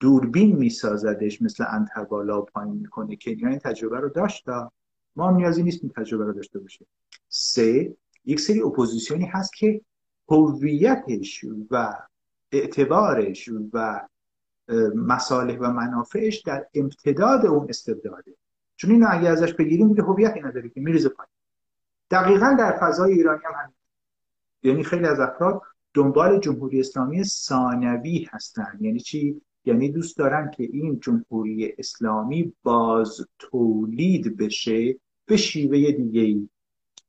دوربین میسازدش، مثل انتر بالا پایین میکنه. کنیا این تجربه رو داشت. ما هم نیازی نیست این تجربه رو داشته باشه. 3. یک سری اپوزیسیونی هست که هویتش و اعتبارش و مصالح و منافعش در امتداد اون استبداده، چون اینو اگه ازش بگیریم دیگه هویتی نداره که میریزه پایین. دقیقاً در فضای ایرانی هم همین. یعنی خیلی از افراد دنبال جمهوری اسلامی ثانوی هستن. یعنی چی؟ یعنی دوست دارن که این جمهوری اسلامی باز تولید بشه به شیوه دیگه‌ای.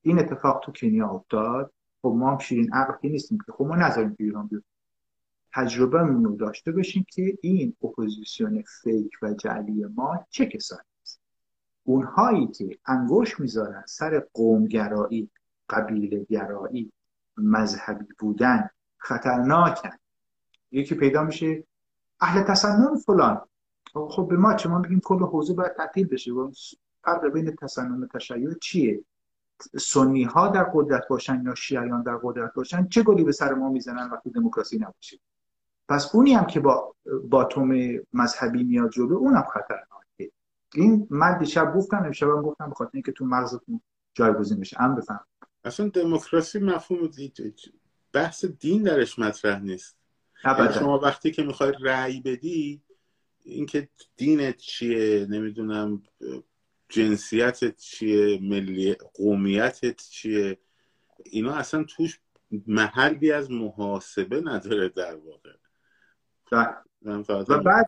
این اتفاق تو کنیا افتاد. خب ما هم شیرین عقل نیستیم که خب ما نذاریم که ایران بیفته. تجربه‌مون رو داشته باشیم که این اپوزیسیون فیک و جعلی ما چه کسانی هست. اونهایی که انگوش میذارن سر قومگرایی، قبیله‌گرایی، مذهبی بودن خطرناکن. یکی پیدا میشه اهل تسنن فلان. خب به ما چه؟ ما میگیم کل حوزه باید تعطیل بشه. فرق بین تسنن و تشیع چیه؟ سنی ها در قدرت باشن یا شیعیان در قدرت باشن چه گلی به سر ما میزنن وقتی دموکراسی نباشه؟ پس اونی هم که با باتوم مذهبی میاد جلو، اونم خطرناکه. این من دیشب گفتم، امشبم گفتم، به خاطر اینکه تو مغزتون جایگزین بشه. ام بفهم اصلا دموکراسی مفهوم بحث دین درش مطرح نیست. شما وقتی که میخوای رأی بدی، اینکه دینت چیه، نمیدونم جنسیتت چیه، ملی قومیتت چیه، اینا اصلا توش محلی از محاسبه نداره در واقع. و بعد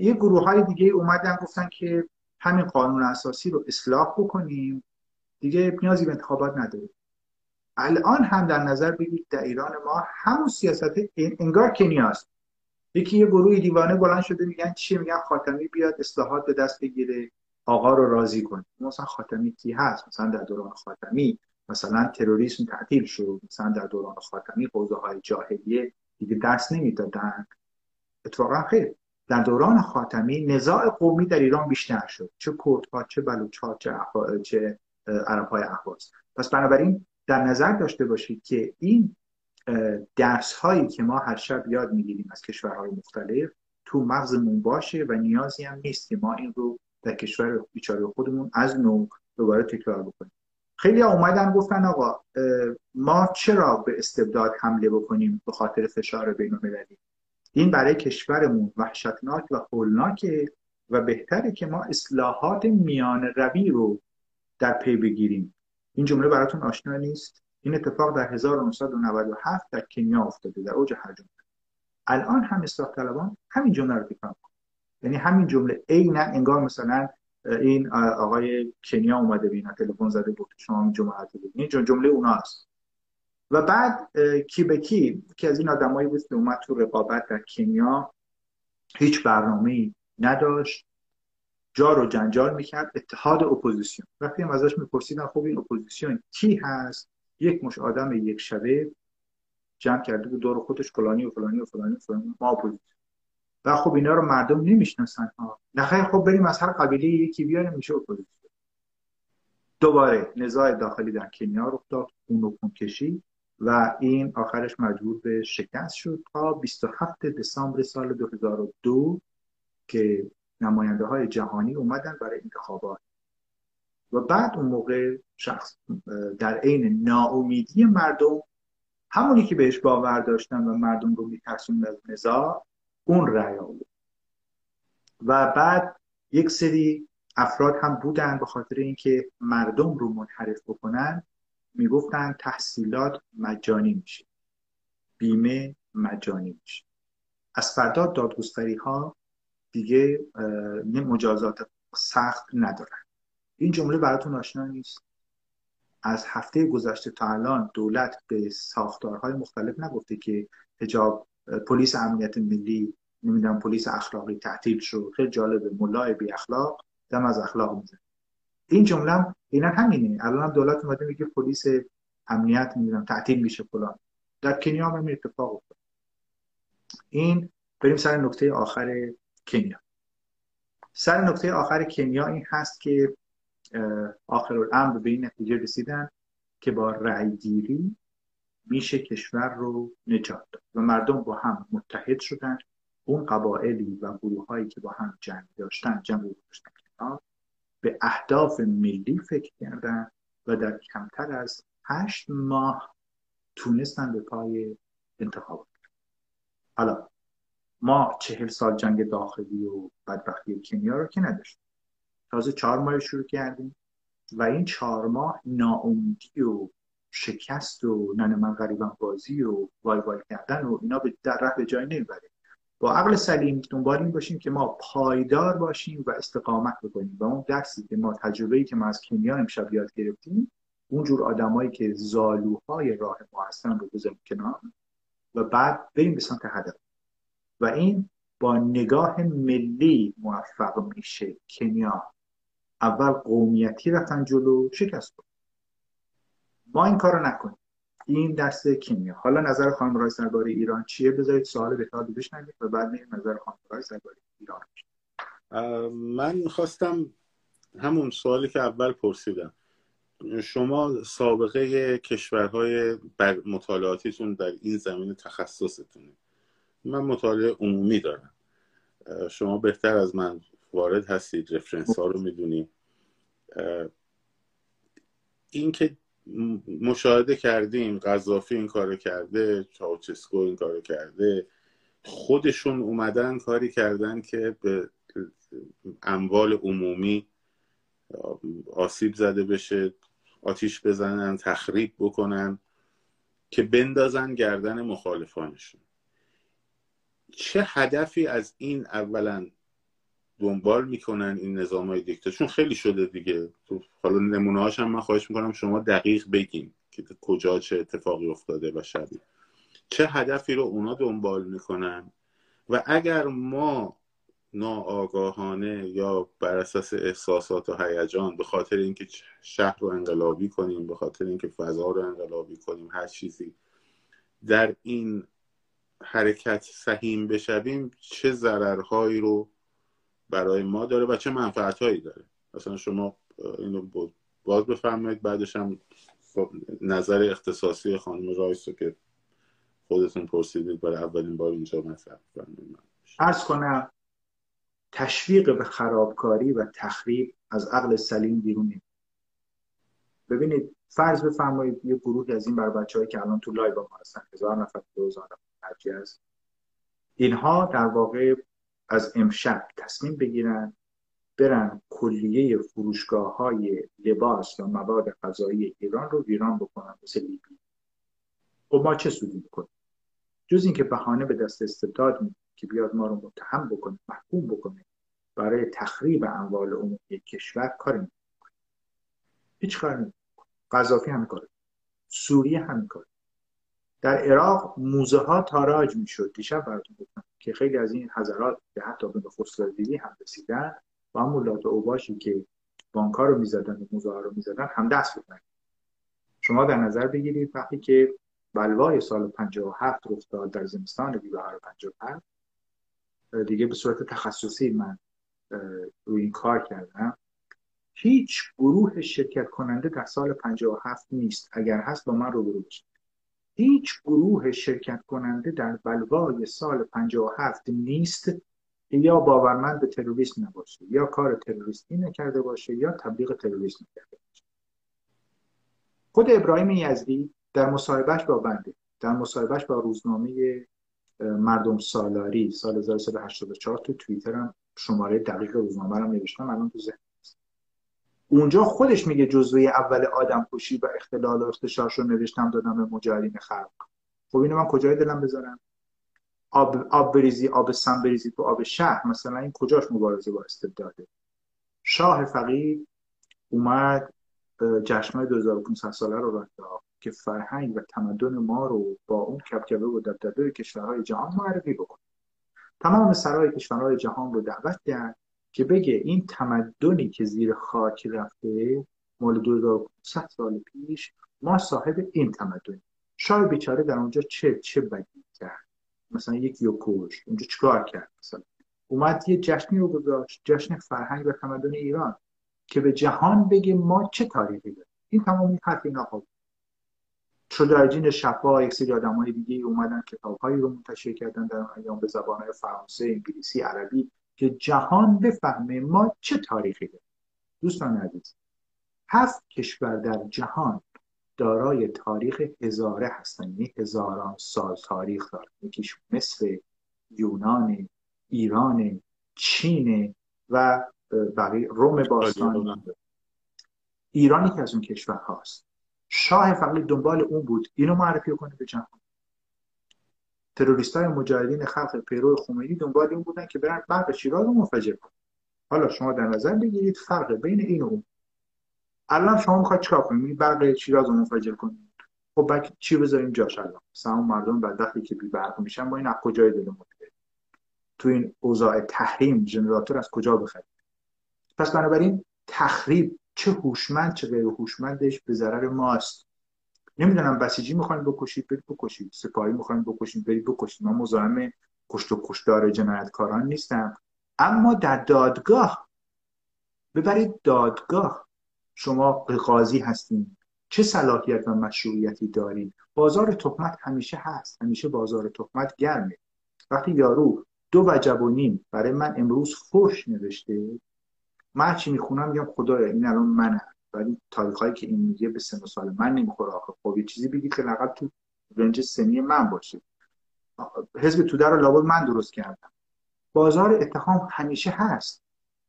یه گروه های دیگه اومدن گفتن که همین قانون اساسی رو اصلاح بکنیم، دیگه نیازی به انتخابات نداریم. الان هم در نظر بگیرید در ایران ما همون سیاست انگار کنیاست. یکی یه گروه دیوانه بلند شده میگن چی؟ میگن خاتمی بیاد اصلاحات به دست بگیره، آقا رو راضی کنه. مثلا خاتمی کی هست؟ مثلا در دوران خاتمی مثلا تروریسم تعطیل شد، مثلا در دوران خاتمی حوزه‌های جاهلیه دیگه دست نمیدادن. اتفاقا خیر، در دوران خاتمی نزاع قومی در ایران بیشتر شد، چه کردها، چه بلوچ‌ها، چه عرب‌های اهواز. پس بنابراین در نظر داشته باشید که این درس هایی که ما هر شب یاد میگیریم از کشورهای مختلف تو مغزمون باشه و نیازی هم نیست که ما این رو در کشور بیچاره خودمون از نو دوباره تکرار بکنیم. خیلی اومدن گفتن آقا ما چرا به استبداد حمله بکنیم به خاطر فشار بین‌المللی؟ این برای کشورمون وحشتناک و هولناکه و بهتره که ما اصلاحات میان روی رو در پی بگیریم. این جمله براتون آشنا نیست؟ این اتفاق در 1997 در کنیا افتاده در اوج هرج و مرج. الان هم اصلاح طلبان همین جمله رو تکرار می‌کنن، یعنی همین جمله. عیناً انگار مثلا این آقای کنیا اومده بینا تلفن زده بود شما جمعه دیدین، جمله اونا است. و بعد کی به کی از این آدمایی بود که اومد تو رقابت در کنیا، هیچ برنامه‌ای نداشت، جار و جنجال میکرد، اتحاد اپوزیسیون. وقتی هم ازش میپرسیدن خب این اپوزیسیون کی هست، یک مش آدم یک شبه جمع کرده بود دور خودش، فلانی و فلانی و فلانی و فلانی ما اپوزیسیون. و خب اینا رو مردم نمیشناسن ها. نخیر، خب بریم از هر قبیله یکی بیاریم میشه اپوزیسیون. دوباره نزاع داخلی در کنیا رخ داد، خون کشی و این آخرش مجبور به شکست شد تا 27 دسامبر سال 2002 که نماینده های جهانی اومدن برای انتخابات. و بعد اون موقع شخص در عین ناامیدی مردم، همونی که بهش باور داشتن و مردم رو میترسوند از نزاع، اون رأی آورد. و بعد یک سری افراد هم بودن به خاطر اینکه مردم رو منحرف بکنن میگفتن تحصیلات مجانی میشه، بیمه مجانی میشه. از فردا دادگستری ها دیگه مجازات سخت ندارن. این جمله براتون آشنا نیست؟ از هفته گذشته تا الان دولت به ساختارهای مختلف نگفته که حجاب، پلیس امنیت ملی، نمیدونم پلیس اخلاقی تعطیل شد. خیلی جالبه، ملای بی اخلاق دم از اخلاق میزنه. این جمله اینا همینه. الان هم دولت اومده میگه پلیس امنیت میدونم تعطیل میشه فلان. در کنیا هم این اتفاق افتاد. این بریم سر نکته آخر کنیا. سر نکته آخر کنیا این هست که آخرالامر به این نتیجه رسیدن که با رأی گیری میشه کشور رو نجات داد و مردم با هم متحد شدن. اون قبایلی و گروهایی که با هم جنگ داشتن به اهداف ملی فکر کردن و در کمتر از 8 ماه تونستن به پای انتخابات. حالا ما 40 سال جنگ داخلی و بدبختی کنیا رو که نداشتیم، تازه 4 ماه شروع کردیم و این 4 ماه ناامیدی و شکست و ننه من غریبم بازی و وای وای کردن و اینا در ره به جایی نمیبره. با عقل سلیم دنبال این باشیم که ما پایدار باشیم و استقامت بکنیم و اون درسی که ما، تجربه‌ای که ما از کنیا امشب یاد گرفتیم، اونجور آدمایی که زالوهای راه ما هستن رو بذاریم کنار و بعد بریم به سمت هدف. و این با نگاه ملی موفق میشه. کنیا اول قومیتی رفتن جلو، شکست بود. ما این کارو نکنیم. این درس کنیا. حالا نظر خانم رایس درباره ایران چیه؟ بذارید سوال بهتر بشنوید و بعد میریم نظر خانم رایس درباره ایران. من خواستم همون سوالی که اول پرسیدم. شما سابقه کشورهای مطالعاتیتون در این زمینه تخصصتونه. من مطالعه عمومی دارم. شما بهتر از من وارد هستید، رفرنس ها رو میدونید. این که مشاهده کردیم قذافی این کارو کرده، چاوشسکو این کارو کرده، خودشون اومدن کاری کردن که به اموال عمومی آسیب زده بشه، آتیش بزنن، تخریب بکنن که بندازن گردن مخالفانشون. چه هدفی از این اولا دنبال میکنن این نظامای دیکتاتوری، خیلی شده دیگه. حالا نمونه‌هاش هم من خواهش میکنم شما دقیق بگین که کجا چه اتفاقی افتاده و شبیه چه هدفی رو اونا دنبال میکنن. و اگر ما ناآگاهانه یا بر اساس احساسات و هیجان به خاطر اینکه شهر رو انقلابی کنیم، به خاطر اینکه فضا رو انقلابی کنیم، هر چیزی در این حرکت سهیم بشویم، چه ضررهایی رو برای ما داره و چه منفعتهایی داره. مثلا شما اینو باز بفرمایید، بعدش هم نظر اختصاصی خانم رایس رو که خودتون پرسیدید برای اولین بار اینجا مطرح کردم. عرض کنم تشویق به خرابکاری و تخریب از عقل سلیم بیرون نمیاد. ببینید فرض بفرمایید یه گروه از این بر بچه‌ای که الان تو لایو ما هستن، 1000 نفر، 2000 نفر هست. اینها در واقع از امشب تصمیم بگیرن برن کلیه فروشگاه‌های لباس و مواد غذایی ایران رو ویران بکنن مثل لیبی. خب ما چه سودی می‌کنیم؟ جز اینکه بهانه به دست استبداد میدیم که بیاد ما رو متهم بکنه، محکوم بکنه برای تخریب اموال عمومی کشور. کاری نمی‌کنه، هیچ کاری نمی‌کنه. قذافی هم کاره، سوریه هم کاره. در عراق موزه ها تاراج میشد. دیشب براتون گفتم که خیلی از این حضرات که حتی به نخست وزیری هم رسیدن و همون لات اوباشی که بانک‌ها رو می‌زدن، موزه ها رو می‌زدن، هم دست بودن. شما در نظر بگیرید وقتی که بلوای سال 57 رخ داد در زمستان بی‌بهار 57، دیگه به صورت تخصصی من روی این کار کردم. هیچ گروه شرکت کننده در سال 57 نیست، اگر هست با من روبرو بشید. هیچ گروه شرکت کننده در بلوای سال 57 نیست یا باورمند به تروریست نباشه، یا کار تروریستی نکرده باشه، یا تبلیغ تروریست نکرده باشه. خود ابراهیم یزدی در مصاحبهش با بنده، در مصاحبهش با روزنامه مردم سالاری سال 1384 تو توییتر هم شماره دقیق روزنامه رو نوشتم الان تو ذهنم، اونجا خودش میگه جزوه اول آدمکشی و اختلال و اختشاش رو نوشتم دادم به مجاهدین خلق. خب اینو من کجای دلم بذارم؟ آب سم بریزی تو آب شهر مثلا، این کجاش مبارزه با استبداده؟ شاه فقید اومد جشن‌های 2500 ساله رو راه انداخت که فرهنگ و تمدن ما رو با اون کبکبه و دبدبه کشورهای جهان معرفی بکنه. تمام سرای کشورهای جهان رو دعوت کرد که بگه این تمدنی که زیر خاک رفته مال 2500 سال پیش، ما صاحب این تمدنی. شاه بیچاره در اونجا چه بدی کرد؟ مثلا یک یوکوش اونجا چیکار کرد؟ مثلا اومد یه جشنی رو گذاشت، جشن فرهنگ و تمدن ایران، که به جهان بگه ما چه تاریخی داریم. این تمامی حرف اینا بود. چودایجین شفا، یک سری آدمای دیگه اومدن کتاب‌هایی رو منتشر کردن در ایام به زبان‌های فرانسه، انگلیسی، عربی که جهان بفهمه ما چه تاریخی داریم. دوستان عزیز، 7 کشور در جهان دارای تاریخ هزاره هستن، یعنی هزاران سال تاریخ دارن. یکیش مصر، یونان، ایران، چین و بقیه، روم باستان. ایرانی که از اون کشور هاست. شاه فقید دنبال اون بود اینو معرفی کنه به جهان. تروریستای مجاهدین خلق پیرو خمینی دنبال این بودن که برن بحر شیراز رو منفجر کنن. حالا شما در نظر بگیرید فرق بین این و اون. الان شما میخواید چیکار کنید؟ میگید بحر شیراز رو منفجر کنید. خب بعد چی بذاریم جاش الان؟ سمون مردم بدبختی که بی برق میشن با این از کجای دلمون میاد؟ تو این اوضاع تحریم جنراتور از کجا بخرید؟ پس بنابراین تخریب چه هوشمند چه غیر هوشمندش به ضرر ماست. نمیدونم بسیجی میخواین بکشید، برید بکشید. سپاهی میخواین بکشید، برید بکشید. من مزاحم کشت و کشتار جنایتکاران نیستم، اما در دادگاه ببرید دادگاه. شما قاضی هستین، چه صلاحیت و مشروعیتی دارین؟ بازار تهمت همیشه هست، همیشه بازار تهمت گرمه. وقتی یارو 2.5 وجب برای من امروز فحش نوشته، من چی میخونم؟ میگم خدایا این الان منم، ولی تاریخایی که این میگه به سن و سال من نمیخوره. آخه خب یه چیزی بگید که لقب تو رنج سنی من باشه. حزب توده رو لابد من درست کردم. بازار اتهام همیشه هست،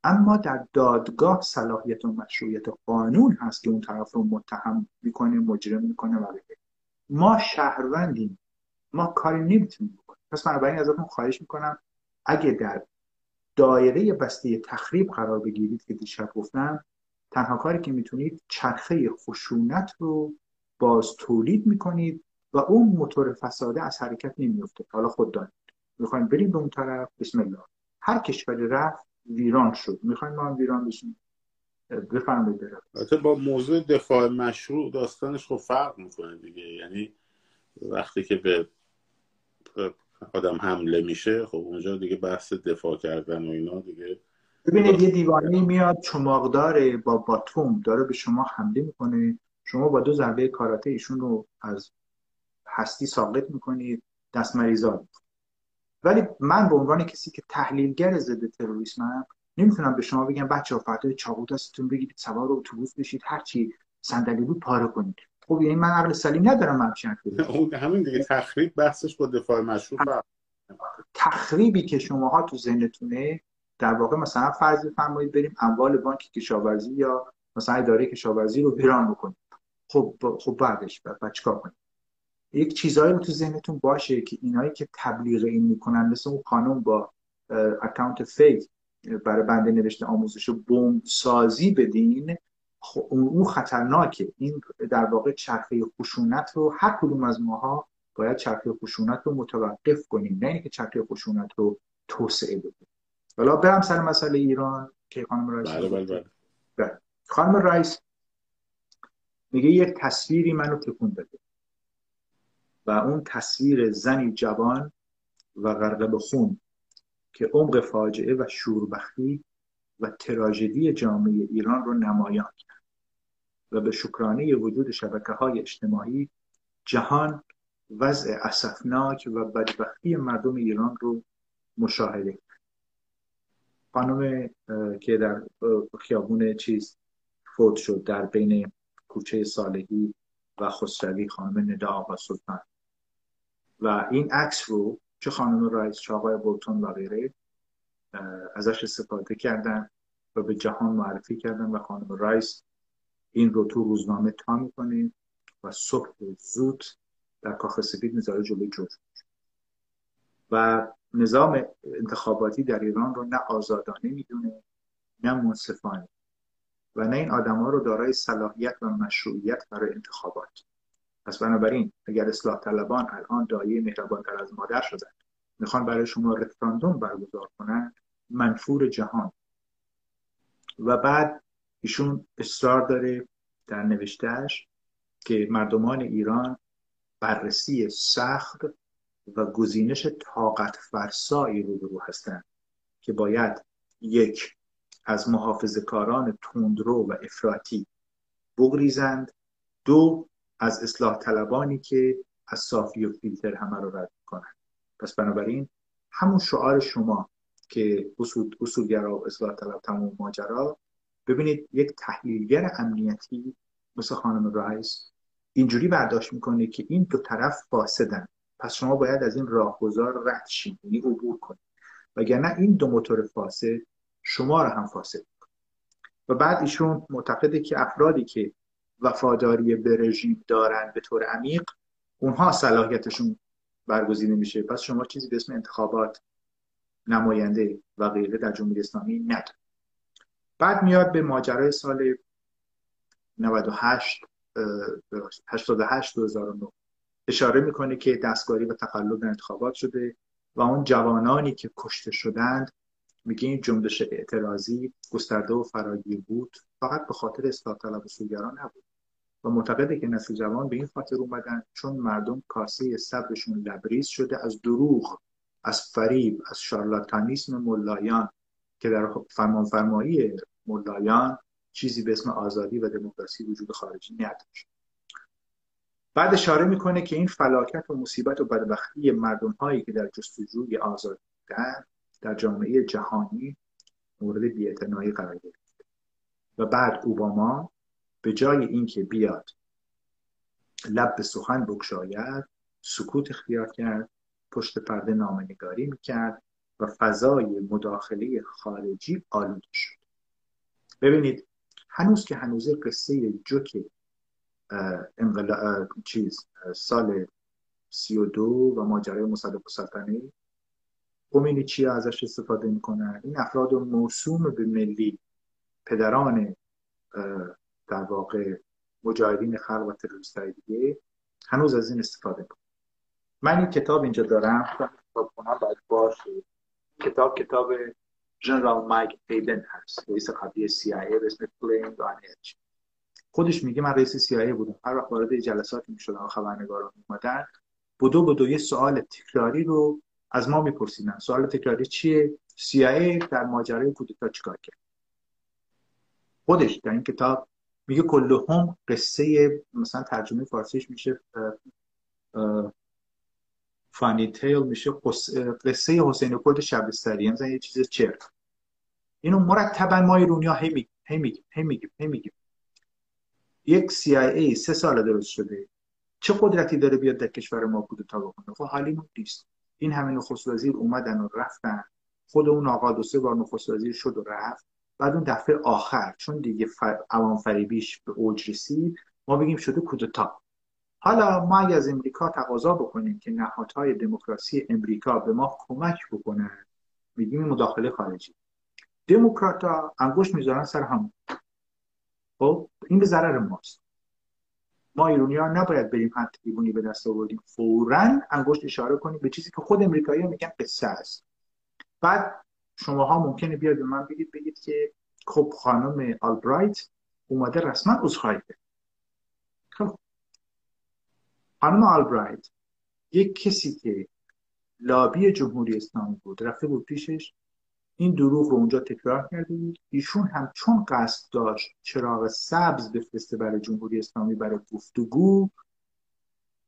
اما در دادگاه صلاحیت و مشروعیت قانون هست که اون طرف رو متهم میکنه، مجرم میکنه و غیره. ما شهروندیم، ما کاری نمیتونیم بکنیم. پس من بنابراین ازتون خواهش میکنم اگه در دایره بسته تخریب قرار بگیرید که دیشب گفتم، تنها کاری که میتونید چرخه خشونت رو باز تولید میکنید و اون موتور فساده از حرکت نمیفته. حالا خود دارید میخوایم بریم به اون طرف، بسم الله. هر کشوری رفت ویران شد، میخوایم ما هم ویران بشیم. بفرمایید بریم. البته با موضوع دفاع مشروع داستانش خب فرق میکنه دیگه، یعنی وقتی که به آدم حمله میشه خب اونجا دیگه بحث دفاع کردن و اینا دیگه. ببینید یه دیوانی میاد چماق داره با باتوم داره به شما حمله میکنه، شما با دو ضربه کاراته ایشون رو از هستی ساقط میکنید، دست مریضا میکنید. ولی من به عنوان کسی که تحلیلگر ضد تروریسمم نمیتونم به شما بگم بچه ها فردای چاقو دستتون بگیرید سوار اتوبوس بشید هرچی صندلی بود پاره کنید. خب یعنی من عقل سلیم ندارم. همین دیگه تخریب بحثش با دفاع مشروع با تخریبی که شماها تو ذهنتونه در واقع، مثلا فرض بفرمایید بریم اموال بانک کشاورزی یا مثلا اداره کشاورزی رو ویران بکنید. خب بعدش بعد چیکار کنید؟ یک چیزایی رو تو ذهنتون باشه که اینایی که تبلیغ این میکنن مثل اون خانم با اکانت فیک برای بنده نوشته آموزش و بمب سازی بدین، خب اون خطرناکه. این در واقع چرخه خشونت رو هر کدوم از ماها باید چرخه خشونت رو متوقف کنیم، نه اینکه چرخه خشونت رو توسعه بدیم. حالا برم سر مسئله ایران که خانم رئیس. بله. خانم رئیس میگه یک تصویری منو تکون بده و اون تصویر زنی جوان و غرقه به خون که عمق فاجعه و شوربختی و تراژدی جامعه ایران رو نمایان کرد و به شکرانه وجود شبکه‌های اجتماعی جهان وضع اسفناک و بدبختی مردم ایران رو مشاهده کرد. خانم که در خیابون چیز فوت شد در بین کوچه صالحی و خسروی، خانم ندا آقا سلطان، و این عکس رو چه خانم رئیس چه آقای بولتون و غیره ازش استفاده کردن و به جهان معرفی کردن و خانم رئیس این رو تو روزنامه تا میکنه و صبح زود در کاخ سفید میذاره جلوی جوش. و نظام انتخاباتی در ایران رو نه آزادانه میدونه، نه منصفانه، و نه این آدم‌ها رو دارای صلاحیت و مشروعیت برای انتخابات. پس بنابراین اگر اصلاح طلبان الان دایه مهربان‌تر از مادر شدن میخوان برای شما رفراندوم برگزار کنن منفور جهان. و بعد ایشون اصرار داره در نوشتهش که مردمان ایران بررسی سخت و گزینش طاقت فرسایی روبرو هستند که باید یک از محافظه‌کاران تندرو و افراطی بگریزند، دو از اصلاح طلبانی که از صافی و فیلتر همه رو رد می‌کنند. پس بنابراین همون شعار شما که اصولگرا و اصلاح طلب تمام ماجرا، ببینید یک تحلیلگر امنیتی مثل خانم رئیس اینجوری برداشت میکنه که این دو طرف فاسدن، پس شما باید از این راهگذار رد شید، یعنی عبور کنید، وگرنه این دو موتور فاسد شما رو هم فاسد میکنه. و بعد ایشون معتقده که افرادی که وفاداری به رژیم دارن به طور عمیق اونها صلاحیتشون برگزیده میشه، پس شما چیزی به اسم انتخابات، نماینده و غیره در جمهوری اسلامی نداره. بعد میاد به ماجرای سال 98 2009 اشاره میکنه که دستکاری و تقلب در انتخابات شده و اون جوانانی که کشته شدند، میگه این جنبش اعتراضی گسترده و فراگیر بود، فقط به خاطر اصلاح طلب اصولگرا نبود، و معتقده که نسل جوان به این خاطر اومدن چون مردم کاسه صبرشون لبریز شده از دروغ، از فریب، از شارلاتانیسم ملایان که در فرمانفرمایی ملایان چیزی به اسم آزادی و دموکراسی وجود خارجی نداشت. بعد اشاره میکنه که این فلاکت و مصیبت و بدبختی مردم هایی که در جستجوی آزادی بودند در جامعه جهانی مورد بی‌اعتنایی قرار گرفت. و بعد اوباما به جای اینکه بیاد لب به سخن بگشاید، سکوت اختیار کرد، پشت پرده نامه‌نگاری میکرد و فضای مداخله خارجی آلوده شد. ببینید هنوز که هنوزه قصه جوک سال 32 و ماجرای مصدق السلطنه کمیونیتی‌ها ازش استفاده میکنن. این افراد موسوم به ملی، پدران در واقع مجاهدین خلق و تروریست‌های دیگه، هنوز از این استفاده میکنن. من این کتاب اینجا دارم، کتابخونه‌ها باید باشه. کتاب جنرال مایک ایدن هست، رئیس قبلی CIA به اسم پلین دانیچ. خودش میگه من رئیس CIA بودم، هر وقت وارد جلساتی میشدن خبرنگاران میومدن بدو یه سوال تکراری رو از ما میپرسیدن. سوال تکراری چیه؟ CIA در ماجرای کودتا چیکار کرد؟ خودش در این کتاب میگه کلهم قصه، مثلا ترجمه فارسیش میشه فانی تیل، میشه قصه حسین کلد شبستری، مثلا یه چیز چرت. اینو مرتبا ما ایرونیا هی میگیم. یک CIA 3 سال درست شده، چه قدرتی داره بیاد در کشور ما کودتا بکنه؟ خب حالیمون نیست. این همه نخست وزیر اومدن و رفتن، خود اون آقا 2-3 بار نخست وزیر شد و رفت. بعد اون دفعه آخر چون دیگه عوام فریبیش به اوج رسید، ما بگیم شده کودتا. حالا ما اگه از امریکا تقاضا بکنیم که نهادهای دموکراسی امریکا به ما کمک بکنن، میگیم مداخله خارجی. دموکراتا انگشت میذارن سر هم. خب این به ضرر ماست. ما ایرانی‌ها نباید بریم حتی دیوونی به دست آوردیم فوراً انگشت اشاره کنیم به چیزی که خود امریکایی‌ها میگن قصه است. بعد شماها ممکنه بیاد به من بگید که خب خانم آلبرایت اومده رسما عذرخواهی کرده. خب خانم آلبرایت یک کسی که لابی جمهوری اسلامی بود رفته بود پیشش، این دروغ رو اونجا تکرار کرده بود. ایشون هم چون قصد داشت چراغ سبز بفرسته برای جمهوری اسلامی برای گفتگو،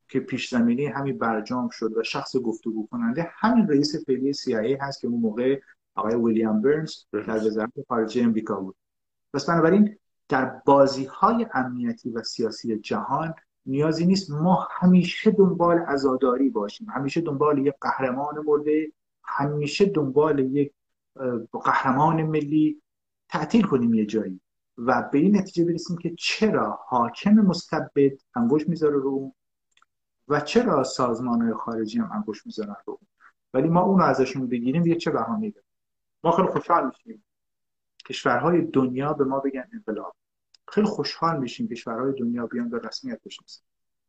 که پیش زمینه همین برجام شد و شخص گفتگو کننده همین رئیس فعلی CIA هست که اون موقع آقای ویلیام برنز در وزارت خارجه امریکا بود. پس بنابراین در بازی‌های امنیتی و سیاسی جهان نیازی نیست ما همیشه دنبال عزاداری باشیم، همیشه دنبال یک قهرمان مرده، همیشه دنبال یک قهرمان ملی. تعطیل کنیم یه جایی و به این نتیجه برسیم که چرا حاکم مستبد انگشت میذاره رو اون و چرا سازمان‌های خارجی هم انگشت میذارن رو اون، ولی ما اون رو ازشون بگیریم دیگه چه بهانه‌ای داره. ما خیلی خوشحال میشیم کشورهای دنیا به ما بگن انقلاب، خیلی خوشحال میشیم کشورهای دنیا بیان به رسمیت بشناسن،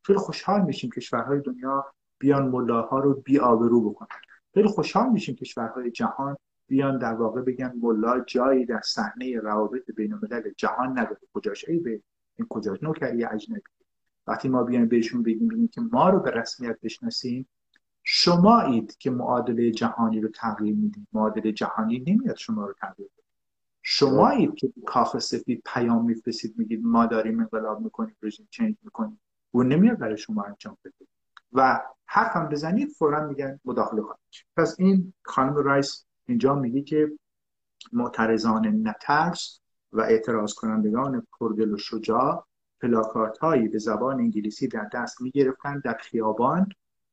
خیلی خوشحال میشیم کشورهای دنیا بیان ملاها رو بی‌آبرو بکنن، خیلی خوشحال میشیم کشورهای جهان بیان در واقع بگن ملا جایی در صحنه روابط بین‌الملل جهان نداره، کجاش عیبه، این کجاش نوکری اجنبی. وقتی ما بیان بهشون بگیم که ما رو به رسمیت بشناسیم، شما اید که معادله جهانی رو تغییر میدید، معادله جهانی نمیاد شما رو تغییر بده. شما اید که کاخ سفید پیام میفرستید میگید ما داریم انقلاب میکنیم، رژیم چنج میکنیم، اون نمیاد برای شما انجام بده و حرفم بزنید فوراً میگن مداخله خارجی. پس این خانم رایس اینجا میگه که معترضان نترس و اعتراض کنندگان پردل و شجاع پلاکارت هایی به زبان انگلیسی در دست میگرفتند در خیابان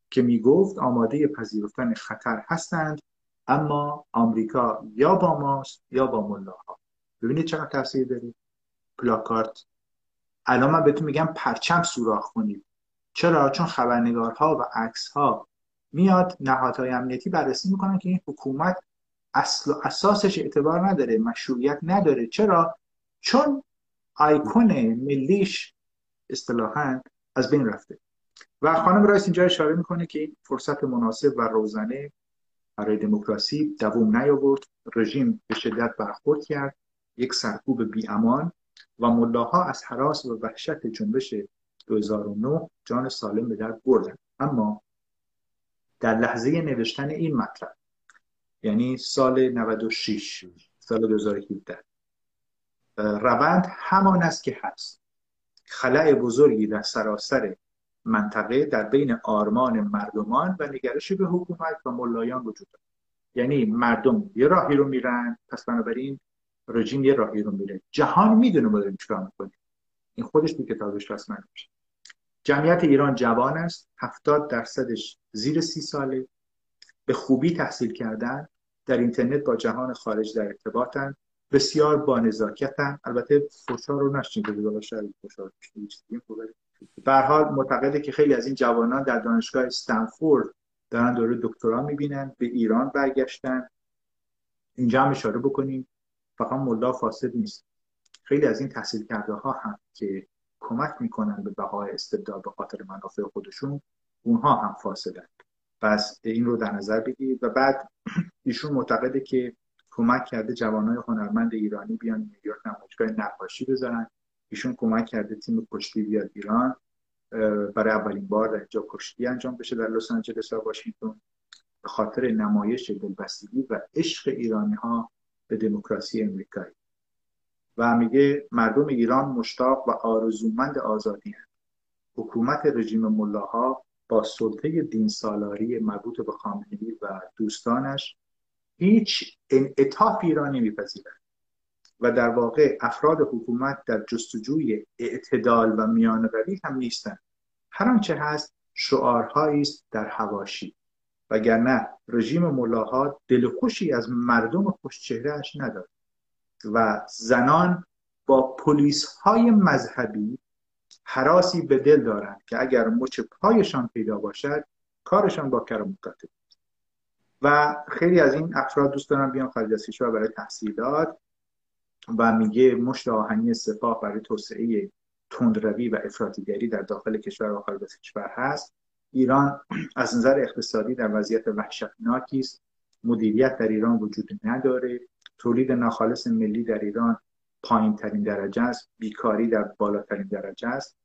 که میگفت آماده پذیرفتن خطر هستند، اما آمریکا یا با ماست یا با ملاها. ببینید چقدر تاثیر داره پلاکارت. الان من بهتون میگم پرچم سوراخ کنید. چرا؟ چون خبرنگارها و عکسها میاد نهادهای امنیتی بررسی میکنن که این حکومت اصل و اساسش اعتبار نداره، مشروعیت نداره. چرا؟ چون آیکون ملیش اصطلاحاً از بین رفته. و خانم رایس اینجا اشاره میکنه که این فرصت مناسب و روزانه برای دموکراسی دوام نیاورد، رژیم به شدت برخورد کرد، یک سرکوب بی‌امان و ملاها از هراس و وحشت جنبش 2009 جان سالم به در بردند. اما در لحظه نوشتن این مطلب، یعنی سال 96، سال 2017، روند همان است که هست. خلأ بزرگی در سراسر منطقه در بین آرمان مردمان و نگرش به حکومت و ملایان وجود دارد. یعنی مردم یه راهی رو میرن، پس بنابراین رژیم یه راهی رو میره. جهان میدونه ما داریم چیکار میکنیم. این خودش تو کتابش رسما نوشته. جمعیت ایران جوان است، 70%ش زیر 30 ساله، به خوبی تحصیل کردن، در اینترنت با جهان خارج در ارتباطن، بسیار با نزاکتن. البته فشار رو نشینده بذاره شاید فشار چیزی. به هر حال معتقده که خیلی از این جوانان در دانشگاه استنفورد دارن دوره دکترا میبینن، به ایران برگشتن. اینجا هم اشاره بکنیم فقط ملا فاسد نیست، خیلی از این تحصیل کرده ها هم که کمک میکنن به بقای استبداد به خاطر منافع خودشون، اونها هم فاسدن. پس این رو در نظر بگیرید. و بعد ایشون معتقده که کمک کرده جوانای هنرمند ایرانی بیان نیویورک نمایشگاه نقاشی بزنن، ایشون کمک کرده تیم کشتی بیاد ایران، برای اولین بار در اینجا کشتی انجام بشه در لس آنجلس و واشنگتن، به خاطر نمایش دلبستگی و عشق ایرانی ها به دموکراسی امریکایی. و میگه مردم ایران مشتاق و آرزومند آزادی هست. حکومت رژیم ملاها با سلطه دین سالاری مربوط به خامنه‌ای و دوستانش هیچ انعطافی را نمیپذیرد و در واقع افراد حکومت در جستجوی اعتدال و میانه‌روی هم نیستند. هر آنچه هست شعارهایی است در حواشی، وگرنه رژیم ملاها دلخوشی از مردم خوش‌چهره‌اش ندارد و زنان با پلیس‌های مذهبی حراسی به دل دارند که اگر مچ پایشان پیدا باشد کارشان با کرامت. و خیلی از این افراد دوست دارن بیان خارج از کشور برای تحصیلات. و میگه مشت آهنی سپاه برای توسعه تندروی و افراطیگری در داخل کشور و خارج از کشور هست. ایران از نظر اقتصادی در وضعیت وحشتناکی است، مدیریت در ایران وجود نداره، تولید ناخالص ملی در ایران پایین ترین درجه است، بیکاری در بالاترین درجه است.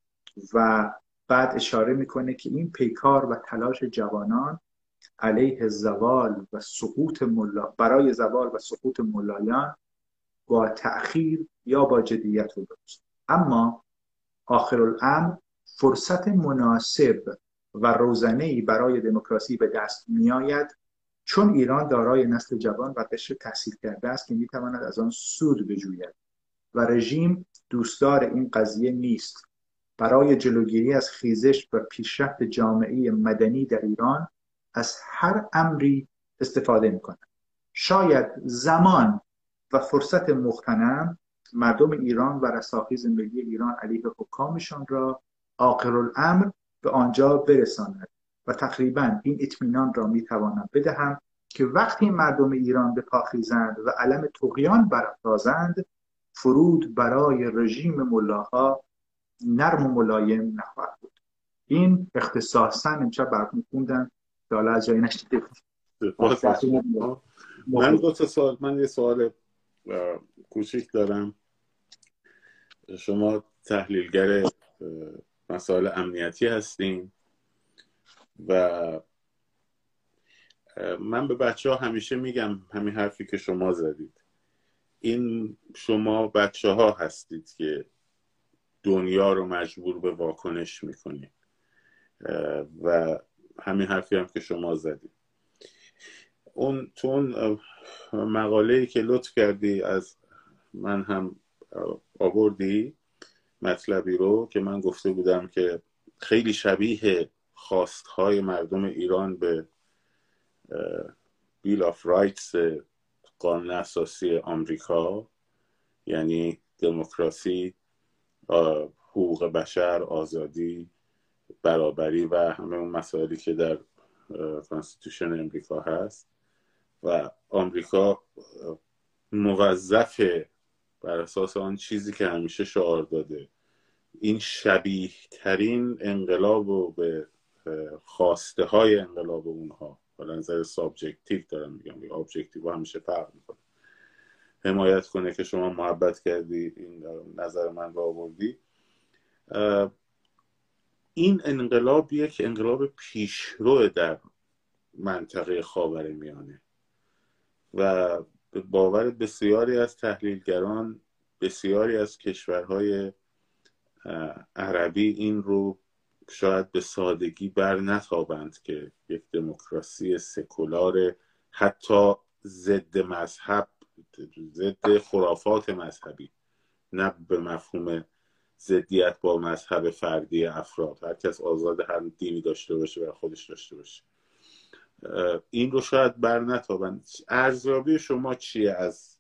و بعد اشاره میکنه که این پیکار و تلاش جوانان علیه زوال و سقوط ملا، برای زوال و سقوط ملایان با تأخیر یا با جدیت رو درست، اما آخرالامر فرصت مناسب و روزنه‌ای برای دموکراسی به دست می‌آید، چون ایران دارای نسل جوان و قشر تحصیل کرده است که می‌تواند از آن سود بجوید و رژیم دوستدار این قضیه نیست. برای جلوگیری از خیزش و پیشرفت جامعه مدنی در ایران از هر امری استفاده می‌کند. شاید زمان و فرصت مختنم مردم ایران و رساخیز ملی ایران علیه حکامشان را آخرالامر به آنجا برساند و تقریبا این اطمینان را میتوانم بدهم که وقتی مردم ایران به پا خیزند و علم طغیان برافرازند، فرود برای رژیم ملاها نرم و ملایم نخواهد بود. این اختصاصا امشب براتون خوندم که حالا از جایی نشنیده بود. من دو تا سوال، من یه سوال کوچیک دارم. شما تحلیلگر مسائل امنیتی هستین و من به بچه ها همیشه میگم همین حرفی که شما زدید، این شما بچه ها هستید که دنیا رو مجبور به واکنش میکنید و همین حرفی هم که شما زدید. اون تو اون مقاله‌ای که لطف کردی از من هم آوردی مطلبی رو که من گفته بودم که خیلی شبیه خواستهای مردم ایران به بیل آف رایتس قانون اساسی آمریکا، یعنی دموکراسی، حقوق بشر، آزادی، برابری و همه اون مسائلی که در کانستیتوشن امریکا هست و آمریکا موظفه بر اساس آن چیزی که همیشه شعار داده. این شبیه ترین انقلاب و به خواسته های انقلاب اونها، حالا نظر سابجکتیو دارم میگم، ابجکتیو همیشه فرق میکنه، حمایت کنه که شما محبت کردی این نظر من رو آوردی. این انقلاب یک انقلاب پیشرو در منطقه خاورمیانه و به باور بسیاری از تحلیلگران بسیاری از کشورهای عربی این رو شاید به سادگی بر نتابند که یک دموکراسی سکولار حتی ضد مذهب، ضد خرافات مذهبی، نه به مفهوم ضدیت با مذهب فردی افراد، هر کس آزاد هر دینی داشته باشه و خودش داشته باشه، این رو شاید بر نتابند. ارزیابی شما چیه از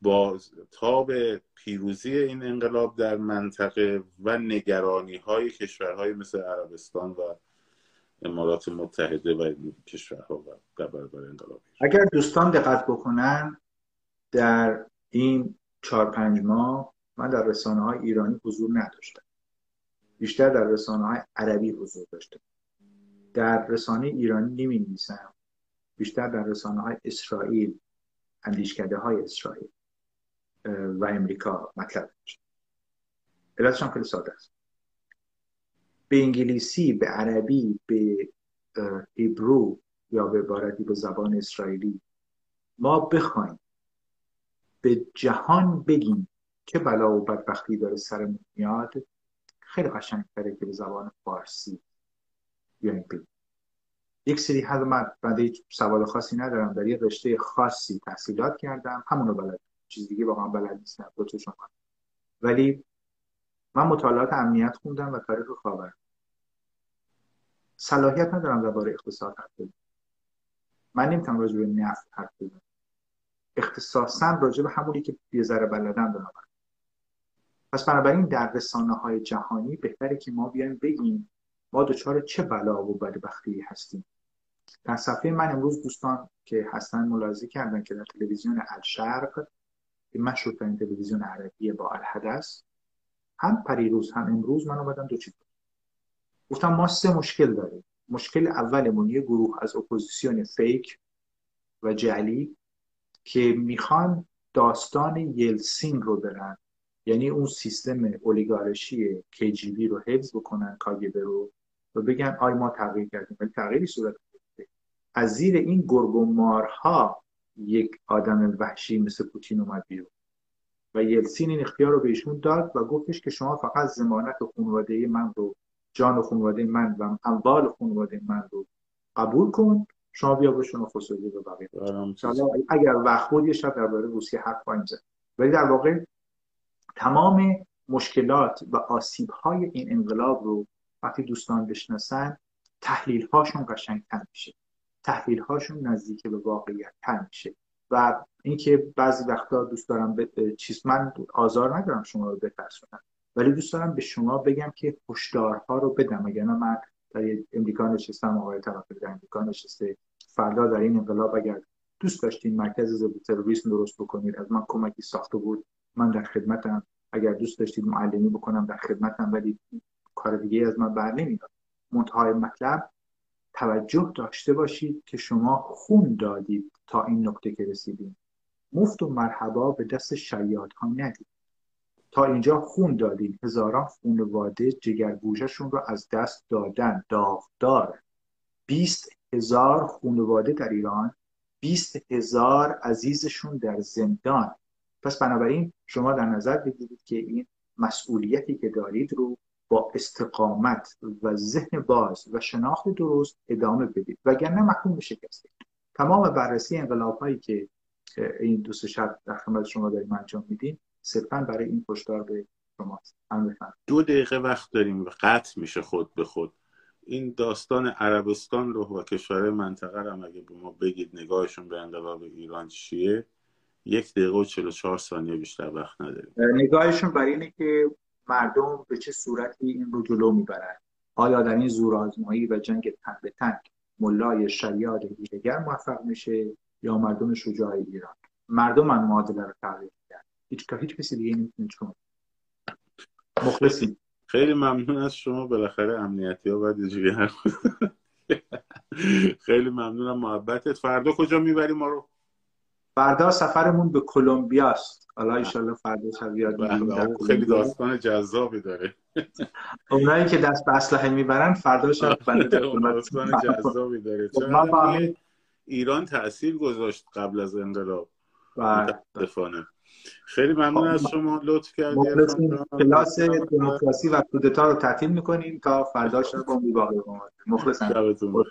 بازتاب پیروزی این انقلاب در منطقه و نگرانی های کشورهای مثل عربستان و امارات متحده و کشورها و در برابر انقلاب. اگر دوستان دقت بکنن در این 4-5 ماه من در رسانه‌های ایرانی حضور نداشتم، بیشتر در رسانه‌های عربی حضور داشتم. در رسانه ایرانی نمی‌نویسم، بیشتر در رسانه‌های اسرائیل، اندیشکده‌های اسرائیل و امریکا مطلب داشتم. علتش هم خیلی ساده است. به انگلیسی، به عربی، به هیبرو یا به عبارتی به زبان اسرائیلی ما بخوایم به جهان بگیم که بلا و بدبختی داره سرمون میاد، خیلی قشنگ‌تره که به زبان فارسی بیایم بگیم. یک سری حالا من هیچ سوال خاصی ندارم، در یه رشته خاصی تحصیلات کردم، همونو بلدم، چیز دیگه واقعا بلد نیستم ولی من مطالعات امنیت خوندم و تاریخ خاور. صلاحیت ندارم درباره اقتصاد حرف بزنم. من نمیتونم راجع به نفت حرف بزنم. اختصاصاً راجع به همونی که یه ذره بلدم دارم. پس بنابراین در رسانه‌های جهانی بهتره که ما بیایم بگیم ما دچار چه بلا و بدبختی هستیم. در صفحه من امروز دوستان که هستن ملاحظه کردن که در تلویزیون الشرق، این مشهورترین تلویزیون عربی با الحدث، هم پریروز هم امروز من اومدم دو چیز گفتم. ما 3 مشکل داریم. مشکل اولمون یه گروه از اپوزیسیون فیک و جعلی که میخوان داستان یلسین رو برن، یعنی اون سیستم اولیگارشی KGB رو حفظ بکنن، KGB رو، و بگن آی ما تغییر کردیم، ولی تغییری صورت نگرفته. از زیر این گرگ و مارها یک آدم وحشی مثل پوتین اومد بیرون و یلسین این اختیار رو بهشون داد و گفتش که شما فقط ضمانت خانواده من رو، جان خانواده من و اموال خانواده من رو قبول کن، شما بیا بشون و خسودی رو بقیه اگر وقت بود یه شب درباره روسیه حرف خواهیم زد. ولی در واقع تمام مشکلات و آسیب‌های این انقلاب رو وقتی دوستان بشناسن، تحلیل‌هاشون قشنگ‌تر میشه، تحلیل‌هاشون نزدیک به واقعیت‌تر میشه. و اینکه بعضی وقتا دوست دارم من آزار ندارم شما رو بترسونم، ولی دوست دارم به شما بگم که هشدارها رو بدم. اگر من در امریکا نشستم، آقای طرفدار در امریکا نشسته، فردا در این انقلاب اگر دوست داشتین مرکز ضد تروریسم درست بکنید، از من کمکی ساخته بود، من در خدمتم. اگر دوست داشتید معلمی بکنم، در خدمتم، ولی کار دیگه از من بر نمیاد. منتهای مطلب توجه داشته باشید که شما خون دادید تا این نقطه که رسیدید. مفت و مرحبا به دست شیادها ندید. تا اینجا خون دادید. هزاران خونواده جگرگوشه‌شون رو از دست دادن، داغدار. 20,000 خونواده در ایران، 20,000 عزیزشون در زندان. پس بنابراین شما در نظر بگیرید که این مسئولیتی که دارید رو با استقامت و ذهن باز و شناخت درست ادامه بدید، وگرنه محکوم به شکست. تمام بررسی انقلاب‌هایی که این دو سه شب در خدمت شما داریم انجام میدیم صرفاً برای این هشدار به شماست. 2 دقیقه وقت داریم و قطع میشه خود به خود. این داستان عربستان رو و کشورهای منطقه رو هم اگه به ما بگید نگاهشون به انقلاب ایران چیه. 1 دقیقه و 44 ثانیه بیشتر وقت نداریم. نگاهشون برای اینه که مردم به چه صورتی این رو جلو میبرن. آیا در این زورآزمایی و جنگ تن به تن ملای شیاد هیله‌گر موفق میشه یا مردم شجاع ایران؟ مردم هم معادله رو تغییر میدن. هیچ کسی دیگه نمیتونه چون مخلصی. خیلی ممنون از شما. بالاخره امنیتی‌ها باید اینجوری حرف بزنن. خیلی ممنونم محبتت. فردا کجا میبری ما رو؟ فردا سفرمون به کلمبیا است. حالا ان شاء الله فردا شب یاد می‌گیریم. خیلی داستان جذابی داره. اونایی که دست به اسلحه میبرن فردا شب داستان جذابی داره. ما فهمید ایران تأثیر گذاشت قبل از انقلاب. متأسفانه. خیلی ممنون از شما، لطف کردید. کلاس دمکراسی و کودتا رو تعطیل می‌کنیم تا فردا شب با هم باقی بمونید. مخلصم.